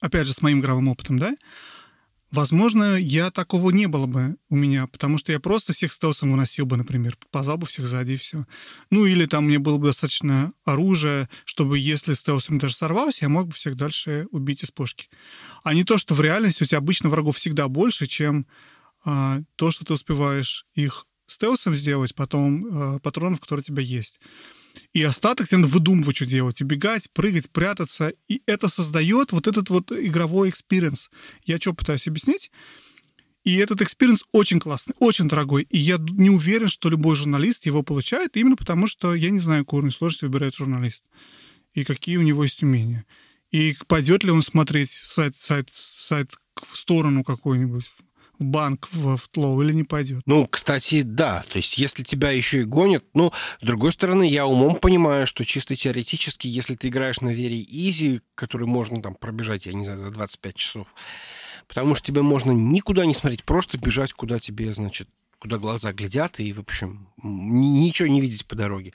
опять же, с моим игровым опытом, да, возможно, я такого не было бы у меня, потому что я просто всех стелсом выносил бы, например, позвал бы всех сзади и все. Ну, или там мне было бы достаточно оружия, чтобы, если стелсом даже сорвался, я мог бы всех дальше убить из пушки. А не то, что в реальности у тебя обычно врагов всегда больше, чем то, что ты успеваешь их стелсом сделать, потом патронов, которые у тебя есть. И остаток тебе надо выдумывать, что делать. Убегать, прыгать, прятаться. И это создает вот этот вот игровой экспириенс. Я что пытаюсь объяснить? И этот экспириенс очень классный, очень дорогой. И я не уверен, что любой журналист его получает, именно потому что я не знаю, какой уровень сложности выбирает журналист. И какие у него есть умения. И пойдет ли он смотреть сайт в сторону какой-нибудь... в банк, в тлоу, или не пойдет. Ну, кстати, да. То есть, если тебя еще и гонят... Ну, с другой стороны, я умом понимаю, что чисто теоретически, если ты играешь на вере изи, который можно там пробежать, я не знаю, за 25 часов, потому что тебе можно никуда не смотреть, просто бежать, куда тебе, значит, куда глаза глядят, и, в общем, ничего не видеть по дороге.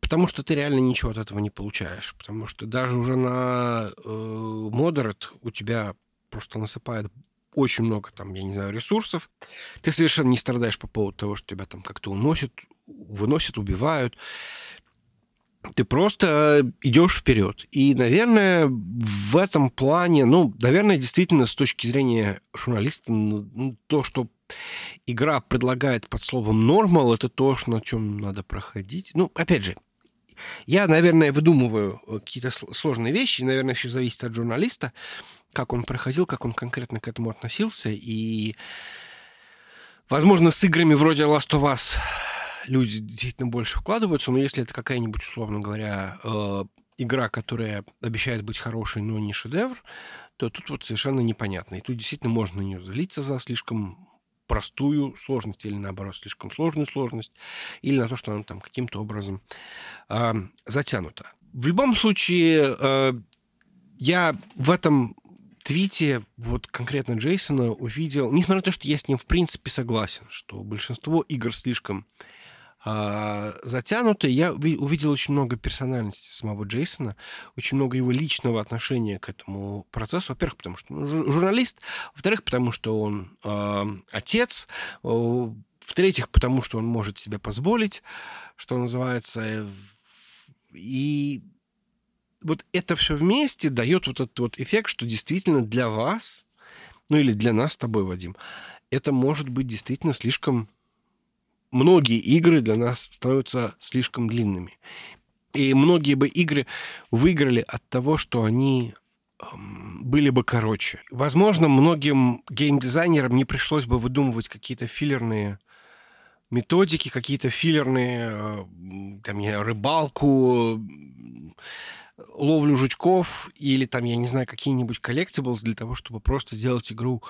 Потому что ты реально ничего от этого не получаешь. Потому что даже уже на модерет у тебя просто насыпает... очень много там, я не знаю, ресурсов. Ты совершенно не страдаешь по поводу того, что тебя там как-то уносят, выносят, убивают. Ты просто идешь вперед. И, наверное, в этом плане, ну, наверное, действительно, с точки зрения журналиста, то, что игра предлагает под словом «нормал», это то, на чем надо проходить. Ну, опять же, я, наверное, выдумываю какие-то сложные вещи, наверное, все зависит от журналиста, как он проходил, как он конкретно к этому относился. И, возможно, с играми вроде Last of Us люди действительно больше вкладываются, но если это какая-нибудь, условно говоря, игра, которая обещает быть хорошей, но не шедевр, то тут вот совершенно непонятно. И тут действительно можно на нее залиться за слишком простую сложность или, наоборот, слишком сложную сложность, или на то, что она там каким-то образом затянута. В любом случае, я в этом... в твите вот конкретно Джейсона увидел, несмотря на то, что я с ним в принципе согласен, что большинство игр слишком затянуты, я увидел очень много персональности самого Джейсона, очень много его личного отношения к этому процессу. Во-первых, потому что он журналист, во-вторых, потому что он отец, в-третьих, потому что он может себе позволить, что называется, и... вот это все вместе дает вот этот вот эффект, что действительно для вас, ну или для нас с тобой, Вадим, это может быть действительно слишком... Многие игры для нас становятся слишком длинными. И многие бы игры выиграли от того, что они были бы короче. Возможно, многим геймдизайнерам не пришлось бы выдумывать какие-то филлерные методики, какие-то филлерные, там, рыбалку... ловлю жучков или там, я не знаю, какие-нибудь коллектиблс для того, чтобы просто сделать игру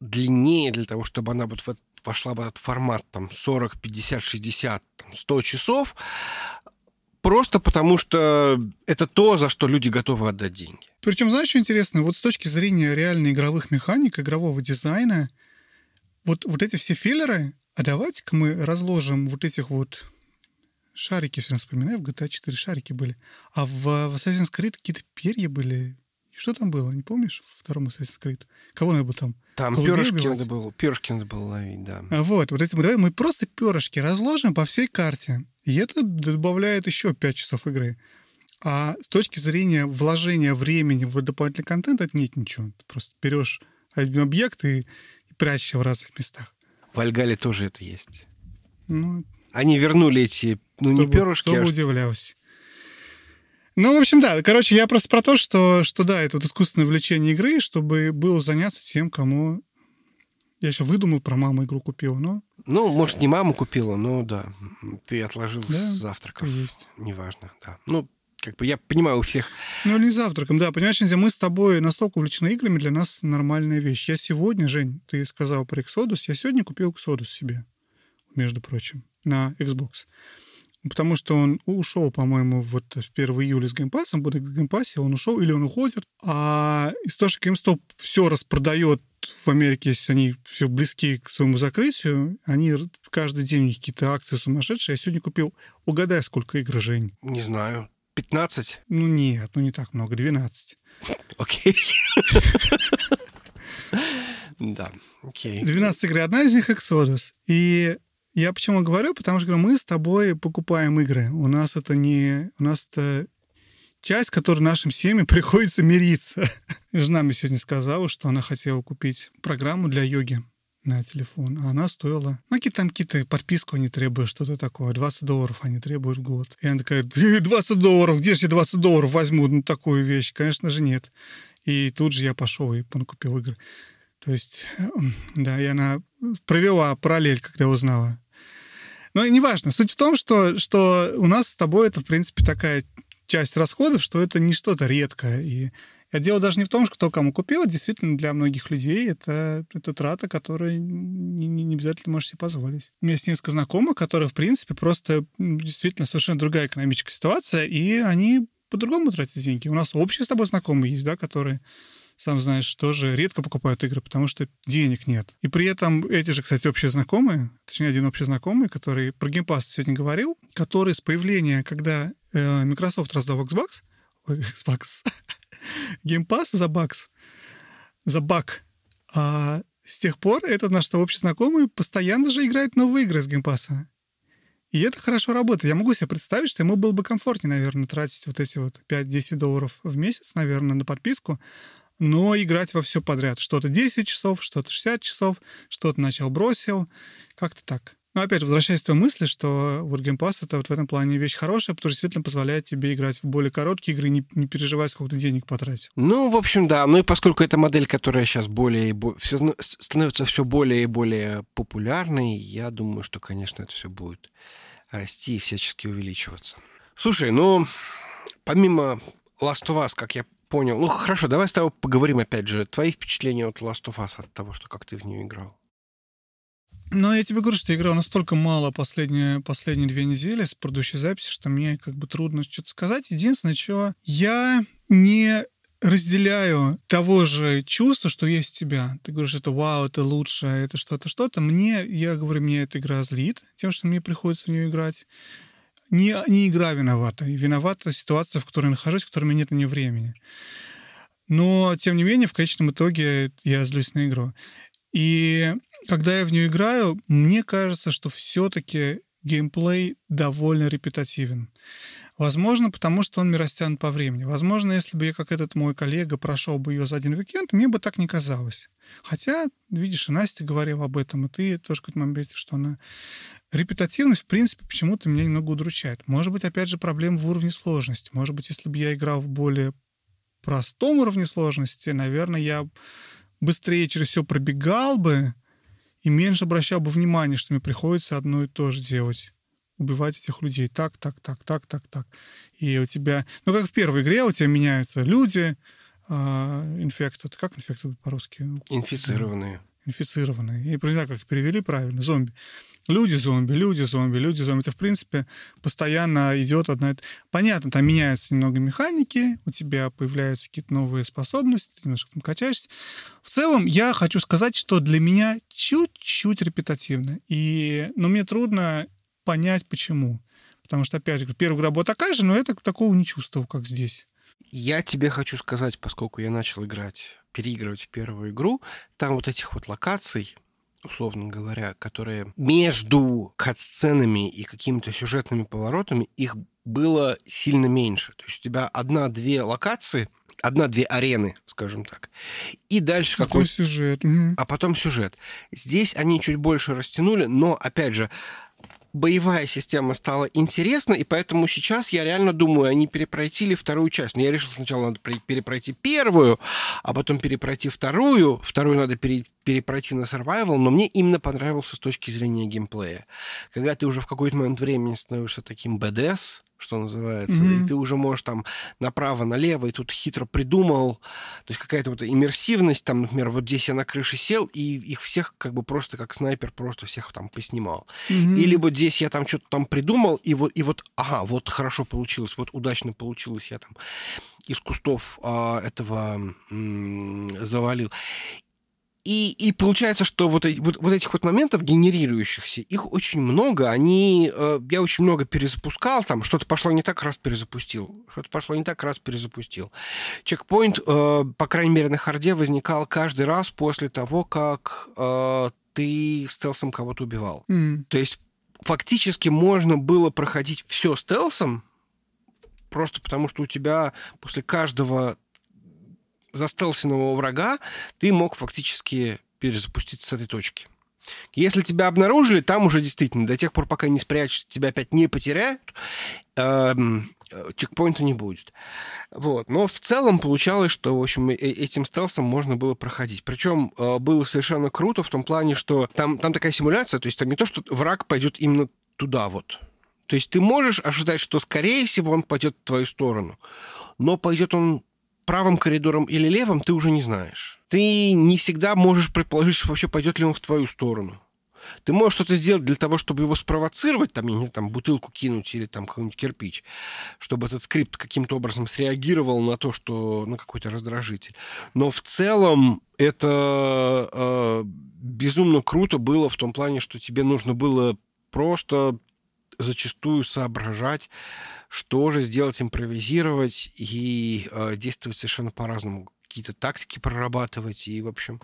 длиннее, для того, чтобы она вот вошла в этот формат там 40, 50, 60, там, 100 часов, просто потому что это то, за что люди готовы отдать деньги. Причем, знаешь, что интересно? Вот с точки зрения реально игровых механик, игрового дизайна, вот эти все филлеры, а давайте-ка мы разложим вот этих вот шарики, все вспоминаю, в GTA 4 шарики были, а в Assassin's Creed какие-то перья были. Что там было, не помнишь? Во втором Assassin's Creed. Кого надо было там? Там перышки надо было ловить, да. Вот эти, давай мы просто перышки разложим по всей карте. И это добавляет еще 5 часов игры. А с точки зрения вложения времени в дополнительный контент, это нет ничего. Ты просто берешь один объект и прячешь его в разных местах. В Вальгалле тоже это есть. Ну, они вернули эти, не перышки. Кто бы удивлялся. Ну, в общем, да. Короче, я просто про то, что да, это вот искусственное влечение игры, чтобы было заняться тем, кому... Я еще выдумал, про маму игру купил, но... Ну, может, не мама купила, но да. Ты отложил с завтраков. Есть. Неважно, да. Ну, как бы я понимаю у всех... Ну, не завтраком, да. Понимаешь, мы с тобой настолько увлечены играми, для нас нормальная вещь. Я сегодня, Жень, ты сказал про Exodus, я сегодня купил Exodus себе, между прочим, на Xbox. Потому что он ушел, по-моему, вот 1 июля с Game Pass'ом, будет в Game Pass'е, он ушел или он уходит. А из того, что GameStop все распродает в Америке, если они все близки к своему закрытию, они каждый день у них какие-то акции сумасшедшие. Я сегодня купил, угадай, сколько игр, Жень? Не знаю, 15? Ну нет, не так много, 12. Окей. Да, окей. 12 игр, одна из них Exodus. И... Я почему говорю? Потому что мы с тобой покупаем игры. У нас это часть, которой нашим семьям приходится мириться. Жена мне сегодня сказала, что она хотела купить программу для йоги на телефон. А она стоила... Ну, какие-то подписку они требуют, что-то такое. $20 они требуют в год. И она такая, $20, где же я $20 возьму на такую вещь? Конечно же, нет. И тут же я пошел и купил игры. То есть, да, и она провела параллель, когда узнала. Но неважно. Суть в том, что у нас с тобой это, в принципе, такая часть расходов, что это не что-то редкое. И дело даже не в том, кто кому купил. Действительно, для многих людей это трата, которую не обязательно можешь себе позволить. У меня есть несколько знакомых, которые, в принципе, просто действительно совершенно другая экономическая ситуация, и они по-другому тратят деньги. У нас общие с тобой знакомые есть, да, которые... Сам знаешь, тоже редко покупают игры, потому что денег нет. И при этом эти же, кстати, общие знакомые, точнее, один общий знакомый, который про Game Pass сегодня говорил, который с появления, когда Microsoft раздал Xbox, Game Pass за бакс, а с тех пор этот наш общий знакомый постоянно же играет новые игры с Game Pass'а. И это хорошо работает. Я могу себе представить, что ему было бы комфортнее, наверное, тратить вот эти вот $5-10 в месяц, наверное, на подписку, но играть во все подряд. Что-то 10 часов, что-то 60 часов, что-то начал-бросил. Как-то так. Но опять возвращаясь к твоей мысли, что вот Game Pass — это вот в этом плане вещь хорошая, потому что действительно позволяет тебе играть в более короткие игры, не переживая, сколько ты денег потратил. Ну, в общем, да. Ну и поскольку это модель, которая сейчас более и более... становится все более и более популярной, я думаю, что, конечно, это все будет расти и всячески увеличиваться. Слушай, помимо Last of Us, как я понял. Ну, хорошо, давай с тобой поговорим опять же. Твои впечатления от Last of Us, от того, что как ты в нее играл. Ну, я тебе говорю, что я играл настолько мало последние 2 недели с предыдущей записи, что мне как бы трудно что-то сказать. Единственное, что я не разделяю того же чувства, что есть у тебя. Ты говоришь, это вау, это лучше, это что-то. Я говорю, мне эта игра злит тем, что мне приходится в нее играть. Не игра виновата. И виновата ситуация, в которой я нахожусь, в которой у меня нет на нее времени. Но, тем не менее, в конечном итоге я злюсь на игру. И когда я в нее играю, мне кажется, что все-таки геймплей довольно репетативен. Возможно, потому что он мне растянут по времени. Возможно, если бы я, как этот мой коллега, прошел бы ее за один уикенд, мне бы так не казалось. Хотя, видишь, и Настя говорила об этом, и ты тоже в какой-то момент, что она... Репетативность, в принципе, почему-то меня немного удручает. Может быть, опять же, проблема в уровне сложности. Может быть, если бы я играл в более простом уровне сложности, наверное, я быстрее через все пробегал бы и меньше обращал бы внимания, что мне приходится одно и то же делать убивать этих людей. Так. И у тебя... Ну, как в первой игре, у тебя меняются люди, инфектед. Как инфектед по-русски? Инфицированные. Инфицированные. И не знаю, как их перевели правильно. Зомби. Люди-зомби. Это, в принципе, постоянно идет одна... Понятно, там меняются немного механики, у тебя появляются какие-то новые способности, ты немножко там качаешься. В целом, я хочу сказать, что для меня чуть-чуть репетативно. Но мне трудно понять, почему. Потому что, опять же, первая игра была такая же, но я такого не чувствовал, как здесь. Я тебе хочу сказать, поскольку я начал играть, переигрывать в первую игру, там вот этих вот локаций, условно говоря, которые между кат-сценами и какими-то сюжетными поворотами, их было сильно меньше. То есть у тебя одна-две локации, одна-две арены, скажем так, и дальше какой-то... сюжет. А потом сюжет. Здесь они чуть больше растянули, но, опять же, боевая система стала интересна, и поэтому сейчас я реально думаю, они перепройти ли вторую часть. Но я решил, сначала надо перепройти первую, а потом перепройти вторую. Вторую надо перепройти на survival, но мне именно понравился с точки зрения геймплея. Когда ты уже в какой-то момент времени становишься таким badass, что называется, и ты уже можешь там направо-налево, и тут хитро придумал. То есть какая-то вот иммерсивность, там, например, вот здесь я на крыше сел, и их всех как бы просто как снайпер просто всех там поснимал. Или вот здесь я там что-то там придумал, и вот ага, вот хорошо получилось, вот удачно получилось, я там из кустов этого завалил. И получается, что вот этих вот моментов генерирующихся, их очень много. Я очень много перезапускал, там что-то пошло не так, раз перезапустил. Чекпоинт, по крайней мере, на харде возникал каждый раз после того, как ты стелсом кого-то убивал. То есть фактически можно было проходить все стелсом, просто потому что у тебя после каждого... за стелсиного врага ты мог фактически перезапуститься с этой точки. Если тебя обнаружили, там уже действительно до тех пор, пока не спрячут, тебя опять не потеряют, чекпоинта не будет. Вот. Но в целом получалось, что, в общем, этим стелсом можно было проходить. Причем было совершенно круто в том плане, что там такая симуляция, то есть там не то, что враг пойдет именно туда вот. То есть ты можешь ожидать, что, скорее всего, он пойдет в твою сторону. Но пойдет он правым коридором или левым, ты уже не знаешь. Ты не всегда можешь предположить, что вообще пойдет ли он в твою сторону. Ты можешь что-то сделать для того, чтобы его спровоцировать, там, не, там бутылку кинуть или там какой-нибудь кирпич, чтобы этот скрипт каким-то образом среагировал на то, что... на какой-то раздражитель. Но в целом это безумно круто было в том плане, что тебе нужно было просто... зачастую соображать, что же сделать, импровизировать и действовать совершенно по-разному. Какие-то тактики прорабатывать и, в общем,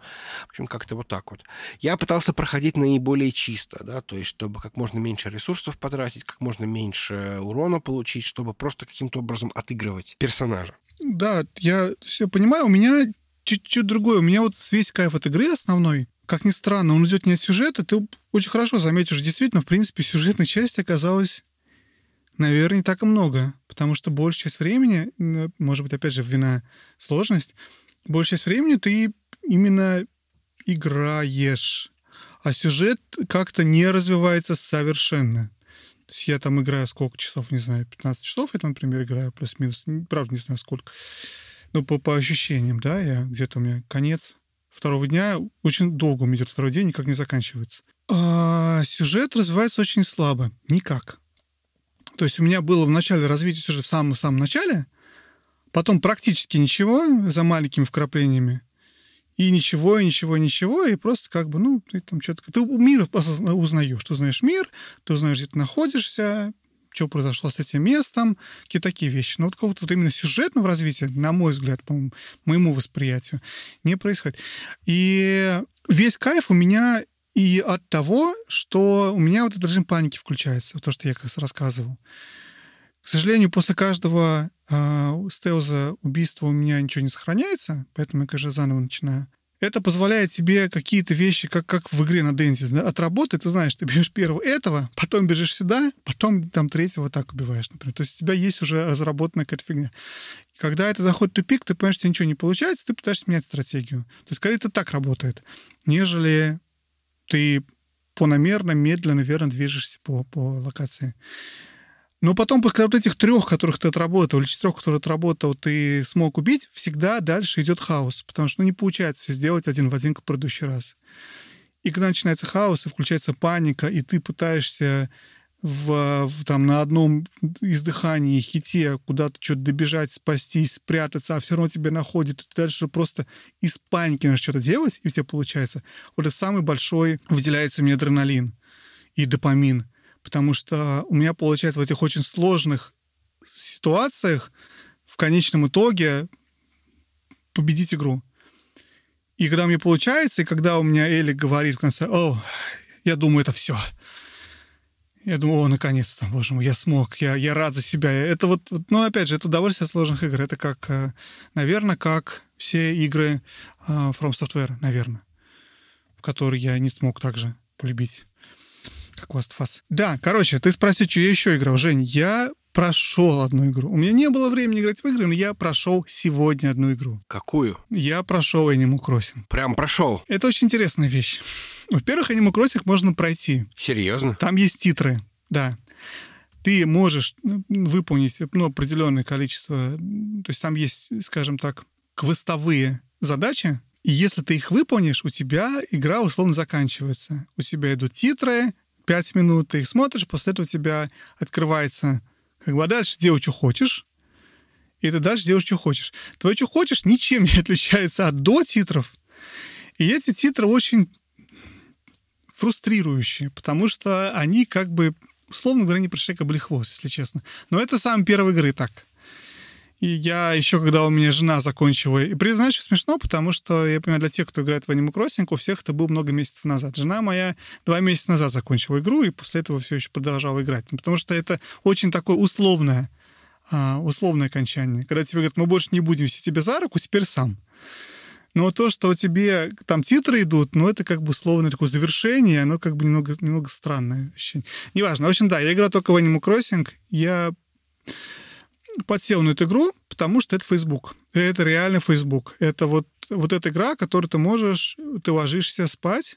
как-то вот так вот. Я пытался проходить наиболее чисто, да, то есть чтобы как можно меньше ресурсов потратить, как можно меньше урона получить, чтобы просто каким-то образом отыгрывать персонажа. Да, я все понимаю. У меня чуть-чуть другое. У меня вот весь кайф от игры основной, как ни странно, он идет не от сюжета. Ты очень хорошо заметишь, действительно, в принципе, сюжетной части оказалось, наверное, не так и много. Потому что большая часть времени, может быть, опять же, вина сложность, большая часть времени ты именно играешь. А сюжет как-то не развивается совершенно. То есть я там играю сколько часов, не знаю, 15 часов я там, например, играю, плюс-минус. Правда, не знаю, сколько. Но по ощущениям, да, я где-то у меня конец второго дня, очень долго у меня идет второй день, никак не заканчивается. А сюжет развивается очень слабо. Никак. То есть у меня было в начале развития сюжета в самом начале, потом практически ничего, за маленькими вкраплениями. И ничего. И просто как бы, ну, ты там что-то... Ты мир узнаешь. Ты узнаешь мир, ты узнаешь, где ты находишься, что произошло с этим местом, какие-то такие вещи. Но вот какого-то вот именно сюжетного развития, на мой взгляд, по моему восприятию, не происходит. И весь кайф у меня и от того, что у меня вот этот режим паники включается, то, что я как раз рассказывал. К сожалению, после каждого стелза убийства у меня ничего не сохраняется, поэтому я, конечно, заново начинаю. Это позволяет тебе какие-то вещи, как в игре на Денди, да, от работы, ты знаешь, ты бежишь первого этого, потом бежишь сюда, потом там третьего так убиваешь, например. То есть у тебя есть уже разработанная какая-то фигня. И когда это заходит в тупик, ты понимаешь, что тебе ничего не получается, ты пытаешься менять стратегию. То есть, скорее, это так работает, нежели ты планомерно, медленно, верно движешься по локации. Но потом, когда вот этих трех, которых ты отработал, или четырех, которые отработал, ты смог убить, всегда дальше идет хаос, потому что не получается все сделать один в один, как в предыдущий раз. И когда начинается хаос, и включается паника, и ты пытаешься там, на одном издыхании, хите, куда-то что-то добежать, спастись, спрятаться, а все равно тебя находит, и ты дальше просто из паники начинаешь что-то делать, и у тебя получается. Вот это самый большой выделяется мне адреналин и допамин. Потому что у меня получается в этих очень сложных ситуациях в конечном итоге победить игру. И когда мне получается, и когда у меня Элли говорит в конце: «О, я думаю, это все». Я думаю: «О, наконец-то, боже мой, я смог, я рад за себя». Это вот, ну, опять же, это удовольствие от сложных игр. Это как, наверное, как все игры From Software, наверное, в которые я не смог также полюбить, как Last of Us. Да, короче, ты спроси, что я еще играл. Жень, я прошел одну игру. У меня не было времени играть в игры, но я прошел сегодня одну игру. Какую? Я прошел Animal Crossing. Прям прошел? Это очень интересная вещь. Во-первых, Animal Crossing можно пройти. Серьезно? Там есть титры, да. Ты можешь выполнить, ну, определенное количество... То есть там есть, скажем так, квестовые задачи. И если ты их выполнишь, у тебя игра условно заканчивается. У тебя идут титры... 5 минут, ты их смотришь, после этого у тебя открывается, как бы, а дальше делай, что хочешь, и ты дальше делаешь, что хочешь. Твое, что хочешь, ничем не отличается от до титров. И эти титры очень фрустрирующие, потому что они, как бы, условно говоря, не пришли к облехвост, если честно. Но это самая первая игра и так. И я еще, когда у меня жена закончила... И, знаешь, смешно, потому что, я понимаю, для тех, кто играет в Animal Crossing, у всех это было много месяцев назад. Жена моя 2 месяца назад закончила игру, и после этого все еще продолжала играть. Потому что это очень такое условное окончание. Когда тебе говорят: мы больше не будем вести тебя за руку, теперь сам. Но то, что тебе там титры идут, ну, это как бы условное такое завершение, оно как бы немного странное ощущение. Неважно. В общем, да, я играю только в Animal Crossing. Я... подсел на эту игру, потому что это Facebook. Это реально Facebook. Это вот эта игра, которую ты можешь... Ты ложишься спать.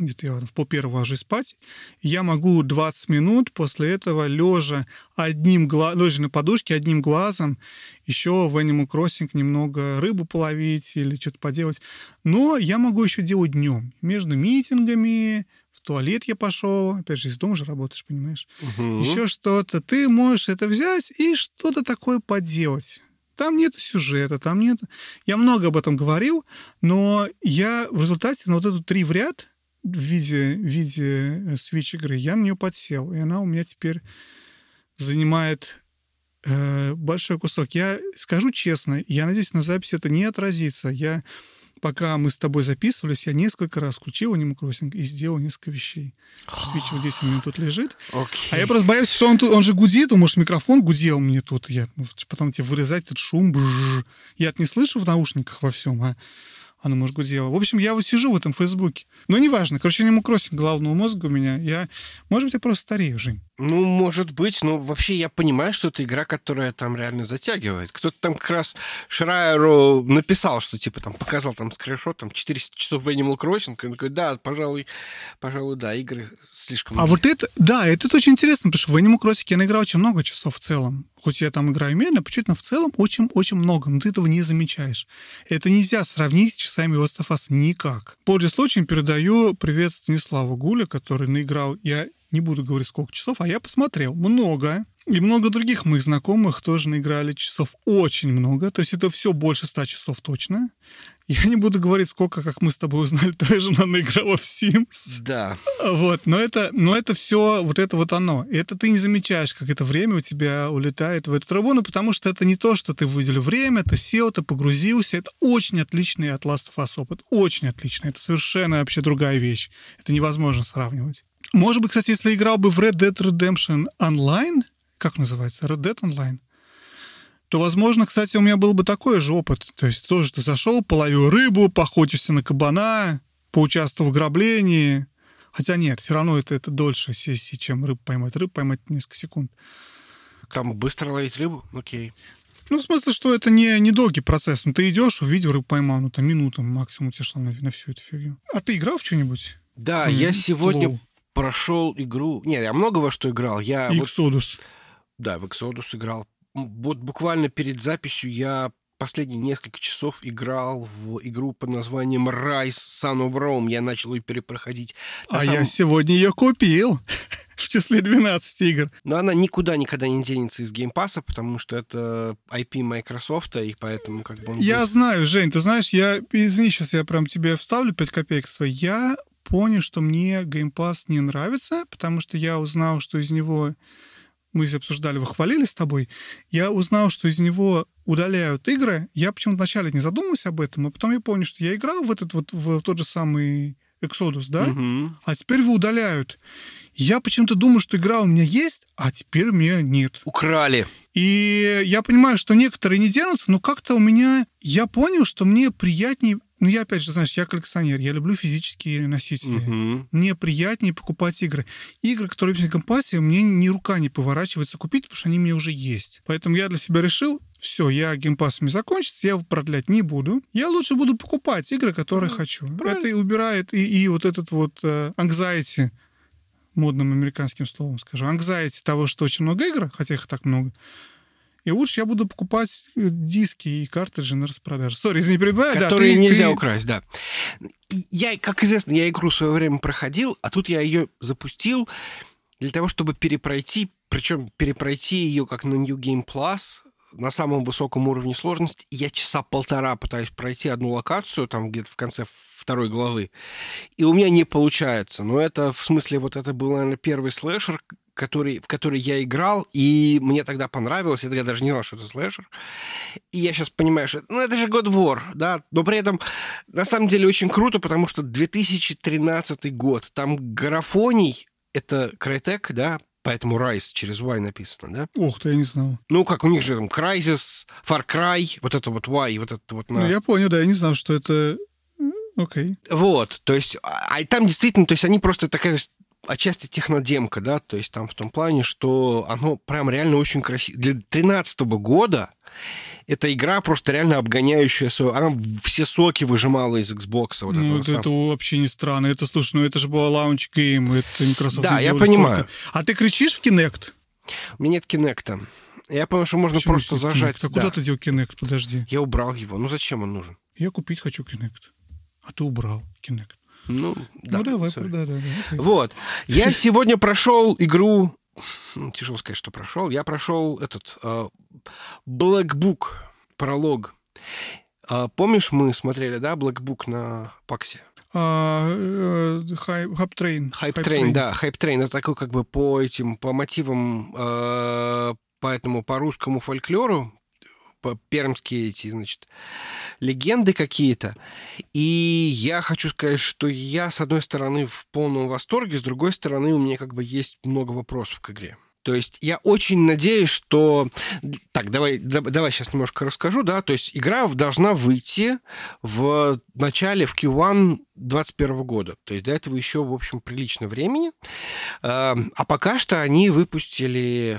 Где-то я в 1:30 ложусь спать. Я могу 20 минут после этого лежа на подушке, одним глазом, еще в Animal Crossing немного рыбу половить или что-то поделать. Но я могу еще делать днем. Между митингами... В туалет я пошел. Опять же, из дома же работаешь, понимаешь? Угу. Еще что-то. Ты можешь это взять и что-то такое поделать. Там нет сюжета, там нет... Я много об этом говорил, но я в результате на вот эту 3 в ряд в виде Switch игры, я на нее подсел. И она у меня теперь занимает большой кусок. Я скажу честно, я надеюсь, на записи это не отразится. Пока мы с тобой записывались, я несколько раз включил Animal Crossing и сделал несколько вещей. Switch вот здесь у меня тут лежит. Okay. А я просто боюсь, что он же гудит, может, микрофон гудел мне тут. Потом тебе вырезать этот шум. Бррр. Я это не слышу в наушниках во всем, а оно, может, гудело. В общем, я вот сижу в этом Фейсбуке. Но неважно. Короче, Animal Crossing головного мозга у меня. Может быть, я просто старею, Жень. Ну, может быть, но вообще я понимаю, что это игра, которая там реально затягивает. Кто-то там как раз Шрайеру написал, что типа там показал там скриншот, там 400 часов в Animal Crossing, и он такой: да, пожалуй, да, игры слишком... А вот это, да, это очень интересно, потому что в Animal Crossing я наиграл очень много часов в целом. Хоть я там играю медленно, почему-то, но в целом очень-очень много, но ты этого не замечаешь. Это нельзя сравнить с часами Last of Us никак. Пользуясь случаем, передаю привет Станиславу Гуля, который наиграл... Не буду говорить, сколько часов, а я посмотрел. Много. И много других моих знакомых тоже наиграли часов очень много. То есть это все больше 100 часов точно. Я не буду говорить, сколько, как мы с тобой узнали, твоя жена наиграла в Sims. Да. Вот. Но это все, вот это вот оно. И это ты не замечаешь, как это время у тебя улетает в эту трубу, ну, потому что это не то, что ты выделил время, ты сел, ты погрузился. Это очень отличный от Last of Us опыт. Очень отличный. Это совершенно вообще другая вещь. Это невозможно сравнивать. Может быть, кстати, если играл бы в Red Dead Redemption Online, как называется, Red Dead Online, то, возможно, кстати, у меня был бы такой же опыт. То есть тоже ты зашел, половил рыбу, поохотился на кабана, поучаствовал в ограблении. Хотя нет, все равно это дольше сессии, чем рыбу поймать. Рыбу поймать несколько секунд. Там быстро ловить рыбу? Окей. Ну, в смысле, что это не долгий процесс. Ну, ты идешь, увидел, рыбу поймал, ну, там минута максимум тебе шла на всю эту фигню. А ты играл в что-нибудь? Да, я сегодня прошел игру... Нет, я много во что играл. Я Exodus. Вот... Да, в Exodus играл. Вот буквально перед записью я последние несколько часов играл в игру под названием Rise Son of Rome. Я начал ее перепроходить. Я сегодня ее купил в числе 12 игр. Но она никуда никогда не денется из Game Pass'а, потому что это IP Microsoft, и поэтому как бы... знаю, Жень, ты знаешь, извини, сейчас я прям тебе вставлю 5 копеек свои. Я понял, что мне Game Pass не нравится, потому что я узнал, что из него... Мы здесь обсуждали, вы хвалили с тобой. Я узнал, что из него удаляют игры. Я почему-то вначале не задумывался об этом, а потом я помню, что я играл в этот вот в тот же самый Exodus, да? Угу. А теперь его удаляют. Я почему-то думаю, что игра у меня есть, а теперь у меня нет. Украли. И я понимаю, что некоторые не денутся, но как-то у меня... Я понял, что мне приятнее... Ну, я, опять же, знаешь, я коллекционер, я люблю физические носители. Uh-huh. Мне приятнее покупать игры. Игры, которые в компасе, мне ни рука не поворачивается купить, потому что они мне уже есть. Поэтому я для себя решил, все, я геймпасами закончится, я его продлять не буду. Я лучше буду покупать игры, которые хочу. Правильно. Это и убирает, и вот этот вот anxiety, модным американским словом скажу, anxiety того, что очень много игр, хотя их так много. И лучше я буду покупать диски и картриджи на распродаже. Сори, извини, перебиваю. Которые нельзя украсть, да. Я, как известно, я игру в свое время проходил, а тут я ее запустил для того, чтобы перепройти, причем перепройти ее как на New Game Plus, на самом высоком уровне сложности. Я часа полтора пытаюсь пройти одну локацию, там где-то в конце второй главы, и у меня не получается. Но это, в смысле, вот это был, наверное, первый слэшер, в который я играл, и мне тогда понравилось. Я тогда даже не знал, что это слэшер. И я сейчас понимаю, что это же God of War, да? Но при этом, на самом деле, очень круто, потому что 2013 год. Там графоний, это Crytek, да? Поэтому Rise через Y написано, да? Ух ты, я не знал. Ну, как у них же там Crysis, Far Cry, вот это вот Y, вот это вот... Ну, я понял, да, я не знал, что это... Окей. Вот, то есть... А там действительно, то есть они просто такая... отчасти технодемка, да, то есть там в том плане, что оно прям реально очень красиво. Для 2013 года эта игра просто реально обгоняющая свою... Она все соки выжимала из Xbox'а. Вот ну, это вообще не странно. Это, слушай, ну это же была лаунч-гейм, это Microsoft. Да, я понимаю. Сколько. А ты кричишь в Kinect? У меня нет Kinect'а. Я понимаю, что можно просто зажать... А куда ты дел Kinect? Подожди. Я убрал его. Ну зачем он нужен? Я купить хочу Kinect. А ты убрал Kinect. Ну, да, давай, да. Вот. Я сегодня прошел игру... Тяжело сказать, что прошел. Я прошел этот... Black Book. Пролог. Помнишь, мы смотрели, да, Black Book на Паксе? Hype Train, да. Hype Train. Это такой как бы по этим... По мотивам... Поэтому по русскому фольклору. Пермские эти, значит, легенды какие-то. И я хочу сказать, что я, с одной стороны, в полном восторге, с другой стороны, у меня как бы есть много вопросов к игре. То есть я очень надеюсь, что... Так, давай сейчас немножко расскажу, да. То есть игра должна выйти в начале, в Q1 2021 года. То есть до этого еще, в общем, прилично времени. А пока что они выпустили...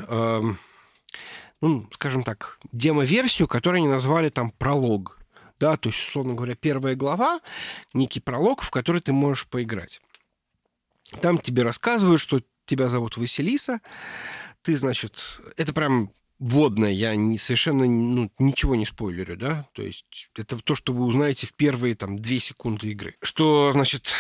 Ну, скажем так, демо-версию, которую они назвали там пролог. Да, то есть, условно говоря, первая глава, некий пролог, в который ты можешь поиграть. Там тебе рассказывают, что тебя зовут Василиса. Ты, значит, это прям вводное, я совершенно ничего не спойлерю, да. То есть, это то, что вы узнаете в первые там 2 секунды игры. Что, значит,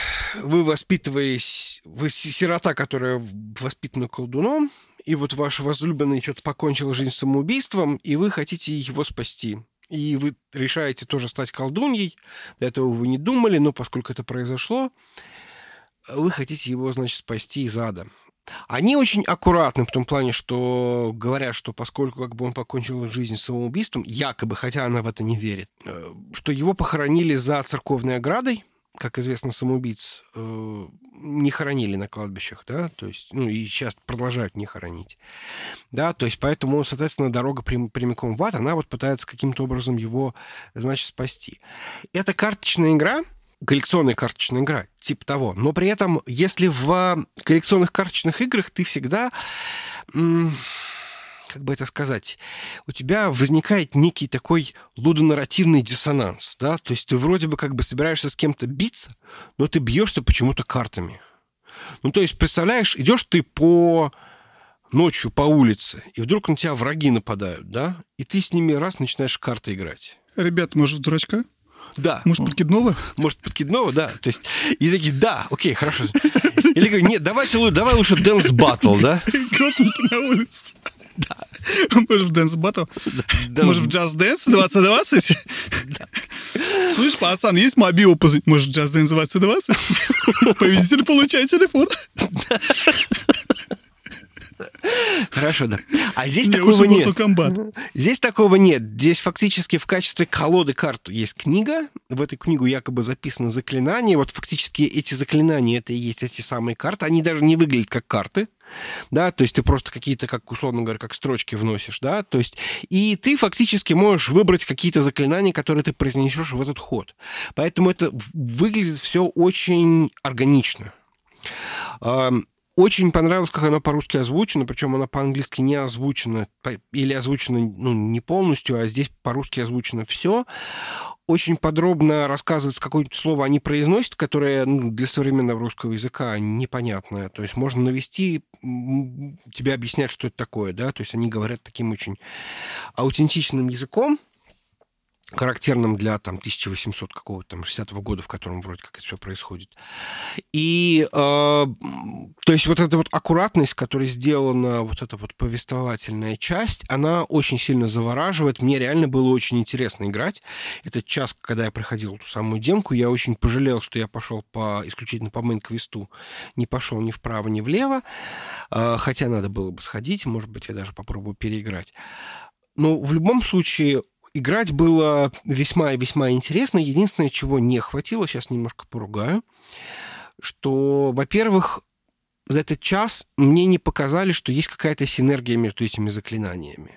вы сирота, которая воспитана колдуном, и вот ваш возлюбленный что-то покончил жизнь самоубийством, и вы хотите его спасти. И вы решаете тоже стать колдуньей. До этого вы не думали, но поскольку это произошло, вы хотите его, значит, спасти из ада. Они очень аккуратны в том плане, что говорят, что поскольку как бы он покончил жизнь самоубийством, якобы, хотя она в это не верит, что его похоронили за церковной оградой. Как известно, самоубийц не хоронили на кладбищах, да, то есть, ну, и сейчас продолжают не хоронить, да, то есть, поэтому, соответственно, дорога прямиком в ад, она вот пытается каким-то образом его, значит, спасти. Это карточная игра, коллекционная карточная игра, типа того, но при этом, если в коллекционных карточных играх ты всегда... как бы это сказать, у тебя возникает некий такой лудонарративный диссонанс, да, то есть ты вроде бы как бы собираешься с кем-то биться, но ты бьешься почему-то картами. Ну, то есть, представляешь, идешь ты по ночью по улице, и вдруг на тебя враги нападают, да, и ты с ними раз начинаешь в карты играть. Ребят, может, в дурачка? Да. Может, подкидного? Может, подкидного, да. То есть, и такие, да, окей, хорошо. Или говорю, нет, давай лучше Dance Battle, да? Гопники на улице. Да. Может, в Dance Battle? Да. Может, в Just Dance 2020? Да. Слышь, пацан, есть мобил? Может, Just Dance 2020? Победитель получает телефон. Хорошо, да. А здесь такого нет. Здесь такого нет. Здесь фактически в качестве колоды карт есть книга. В эту книгу якобы записано заклинание. Вот фактически эти заклинания, это и есть эти самые карты. Они даже не выглядят как карты. Да, то есть ты просто какие-то, как условно говоря, как строчки вносишь, да, то есть и ты фактически можешь выбрать какие-то заклинания, которые ты произнесешь в этот ход. Поэтому это выглядит все очень органично. Очень понравилось, как она по-русски озвучена, причем она по-английски не озвучена, или озвучена, ну, не полностью, а здесь по-русски озвучено все. Очень подробно рассказывается, какое-нибудь слово они произносят, которое, ну, для современного русского языка непонятное. То есть можно навести, тебе объяснять, что это такое, да, то есть они говорят таким очень аутентичным языком, характерным для там 1800 какого-то там 60-го года, в котором вроде как это все происходит. И то есть вот эта вот аккуратность, которой сделана вот эта вот повествовательная часть, она очень сильно завораживает. Мне реально было очень интересно играть. Этот час, когда я проходил эту самую демку, я очень пожалел, что я пошел исключительно по мейн-квесту. Не пошел ни вправо, ни влево. Хотя надо было бы сходить. Может быть, я даже попробую переиграть. Но в любом случае играть было весьма и весьма интересно. Единственное, чего не хватило, сейчас немножко поругаю, что, во-первых, за этот час мне не показали, что есть какая-то синергия между этими заклинаниями.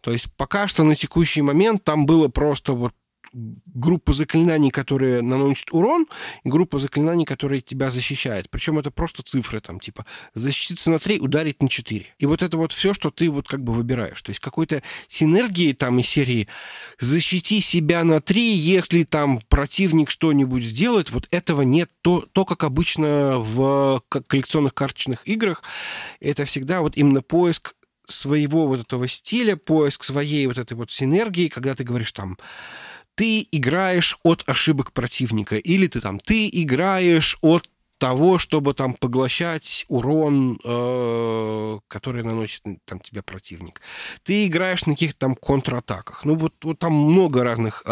То есть пока что на текущий момент там было просто вот группа заклинаний, которые наносят урон, и группа заклинаний, которые тебя защищают. Причем это просто цифры, там, типа, защититься на 3, ударить на 4. И вот это вот все, что ты вот как бы выбираешь. То есть какой-то синергии там из серии «защити себя на 3, если там противник что-нибудь сделает», вот этого нет. То как обычно в коллекционных карточных играх, это всегда вот именно поиск своего вот этого стиля, поиск своей вот этой вот синергии, когда ты говоришь там ты играешь от ошибок противника, или ты играешь от того, чтобы там поглощать урон, который наносит там тебе противник. Ты играешь на каких-то там контратаках. Ну, вот там много разных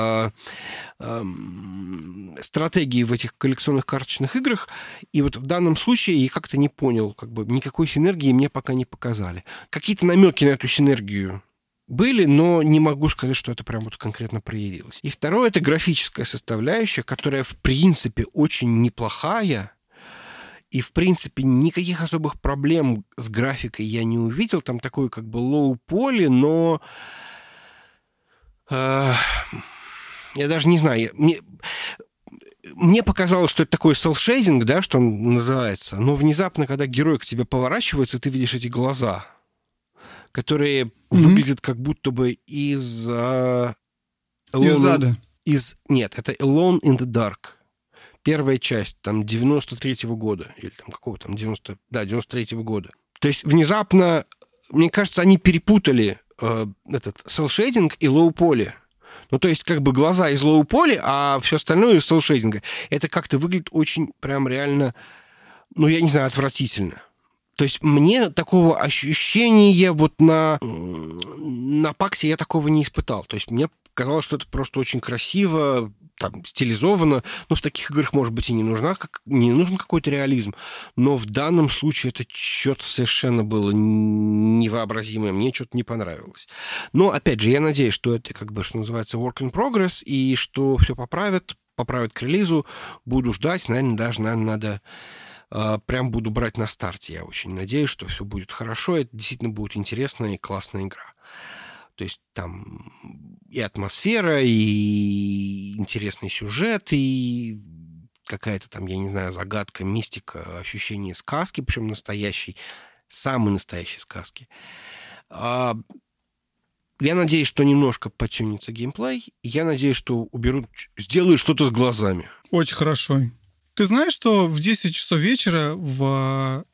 стратегий в этих коллекционных карточных играх, и вот в данном случае я как-то не понял, как бы никакой синергии мне пока не показали. Какие-то намеки на эту синергию были, но не могу сказать, что это прям вот конкретно проявилось. И второе — это графическая составляющая, которая, в принципе, очень неплохая. И, в принципе, никаких особых проблем с графикой я не увидел. Там такое как бы лоу-поли, но я даже не знаю. Мне показалось, что это такой селшейдинг, да, что он называется. Но внезапно, когда герой к тебе поворачивается, ты видишь эти глаза, которые выглядят как будто бы из ада. Нет, это Alone in the Dark. Первая часть, там, 93-го года. Или там какого там, 93-го года. То есть внезапно, мне кажется, они перепутали этот селшейдинг и лоу-поли. Ну, то есть как бы глаза из лоу-поли, а все остальное из селшейдинга. Это как-то выглядит очень прям реально, ну, я не знаю, отвратительно. То есть мне такого ощущения вот на Паксе я такого не испытал. То есть мне казалось, что это просто очень красиво, там, стилизовано. Но в таких играх, может быть, и не нужен какой-то реализм. Но в данном случае это что-то совершенно было невообразимое. Мне что-то не понравилось. Но, опять же, я надеюсь, что это, как бы, что называется, work in progress, и что все поправят к релизу. Буду ждать. Наверное, надо... Прям буду брать на старте. Я очень надеюсь, что все будет хорошо. Это действительно будет интересная и классная игра. То есть там и атмосфера, и интересный сюжет, и какая-то там, я не знаю, загадка, мистика, ощущение сказки, причем настоящей, самой настоящей сказки. Я надеюсь, что немножко потянется геймплей. Я надеюсь, что уберут, сделают что-то с глазами. Очень хорошо. Ты знаешь, что в 10 часов вечера в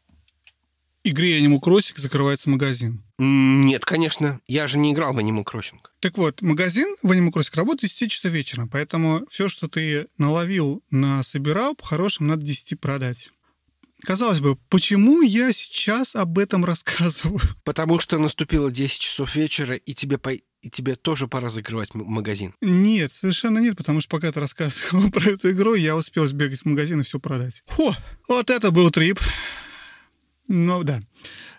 игре Animal Crossing закрывается магазин? Нет, конечно. Я же не играл в Animal Crossing. Так вот, магазин в Animal Crossing работает с 10 часов вечера. Поэтому все, что ты наловил, насобирал, по-хорошему надо 10 продать. Казалось бы, почему я сейчас об этом рассказываю? Потому что наступило 10 часов вечера, и тебе тоже пора закрывать магазин. Нет, совершенно нет, потому что пока ты рассказывал про эту игру, я успел сбегать в магазин и все продать. Фу, вот это был трип. Ну да,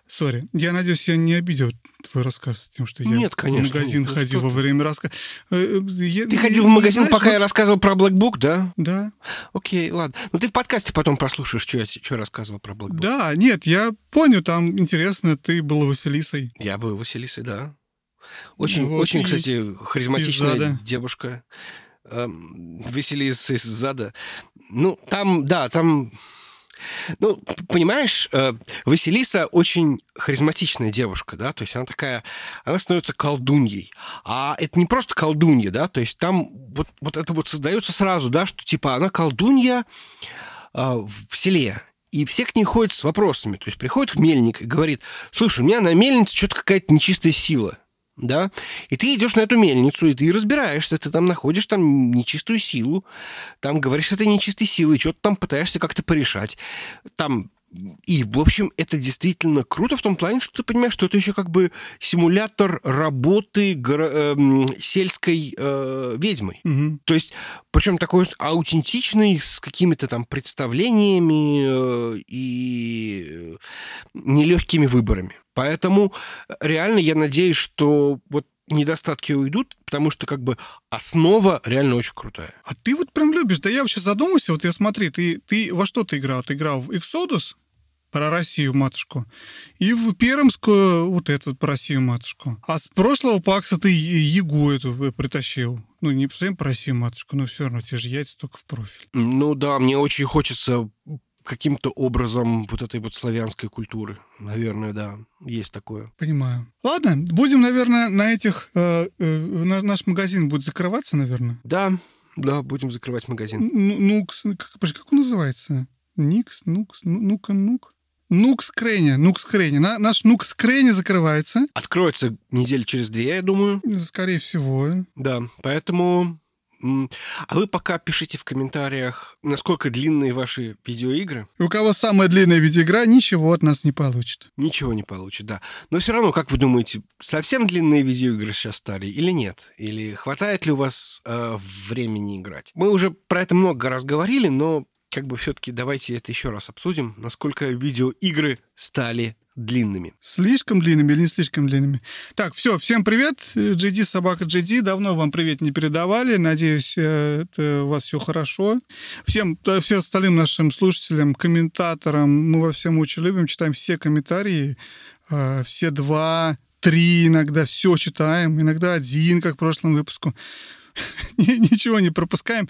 сори. Я надеюсь, я не обидел твой рассказ тем, что я в магазин ходил во время рассказа. Ты ходил в магазин, знаешь, пока я рассказывал про Black Book, да? Да. Окей, ладно. Но ты в подкасте потом прослушаешь, что я рассказывал про Black Book. Да, нет, я понял, там интересно, ты был Василисой. Я был Василисой, да. Очень, вот, очень, кстати, харизматичная девушка. Василиса из зада. Ну, там, да, там... Ну, понимаешь, Василиса очень харизматичная девушка, да, то есть она такая, она становится колдуньей, а это не просто колдунья, да, то есть там вот это вот создается сразу, да, что типа она колдунья в селе, и все к ней ходят с вопросами, то есть приходит мельник и говорит: слушай, у меня на мельнице что-то какая-то нечистая сила. Да? И ты идешь на эту мельницу, и ты разбираешься, ты там находишь там нечистую силу, там говоришь с этой нечистой силой, что-то там пытаешься как-то порешать. Там... И, в общем, это действительно круто в том плане, что ты понимаешь, что это еще как бы симулятор работы сельской ведьмой. Угу. То есть, причем такой аутентичный, с какими-то там представлениями и нелегкими выборами. Поэтому реально я надеюсь, что вот недостатки уйдут, потому что как бы основа реально очень крутая. А ты вот прям любишь. Да я вообще задумался, вот я смотри, ты во что ты играл? Ты играл в Exodus, про Россию матушку, и в Пермскую, вот эту про Россию матушку. А с прошлого Пакса ты Ягу эту притащил. Ну, не совсем про Россию матушку, но все равно те же яйца только в профиль. Ну да, мне очень хочется... каким-то образом вот этой вот славянской культуры. Наверное, да, есть такое. Понимаю. Ладно, будем, наверное, на этих... наш магазин будет закрываться, наверное? Да, будем закрывать магазин. Нукс, как он называется? Нукс Крэня. Наш Нукс Крэня закрывается. Откроется недели через 2, я думаю. Скорее всего. Да, поэтому... А вы пока пишите в комментариях, насколько длинные ваши видеоигры. И у кого самая длинная видеоигра, ничего от нас не получит. Ничего не получит, да. Но все равно, как вы думаете, совсем длинные видеоигры сейчас стали или нет? Или хватает ли у вас времени играть? Мы уже про это много раз говорили, но как бы все-таки давайте это еще раз обсудим, насколько видеоигры стали длинными. Слишком длинными или не слишком длинными? Так, все, всем привет. GD, собака GD. Давно вам привет не передавали. Надеюсь, это у вас все хорошо. Всем остальным нашим слушателям, комментаторам, мы во всем очень любим. Читаем все комментарии. Все 2, 3 иногда. Все читаем. Иногда 1, как в прошлом выпуску. Ничего не пропускаем.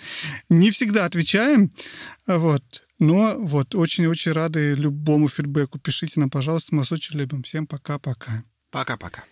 Не всегда отвечаем. Вот. Но вот, очень-очень рады любому фидбэку. Пишите нам, пожалуйста, мы вас очень любим. Всем пока-пока. Пока-пока.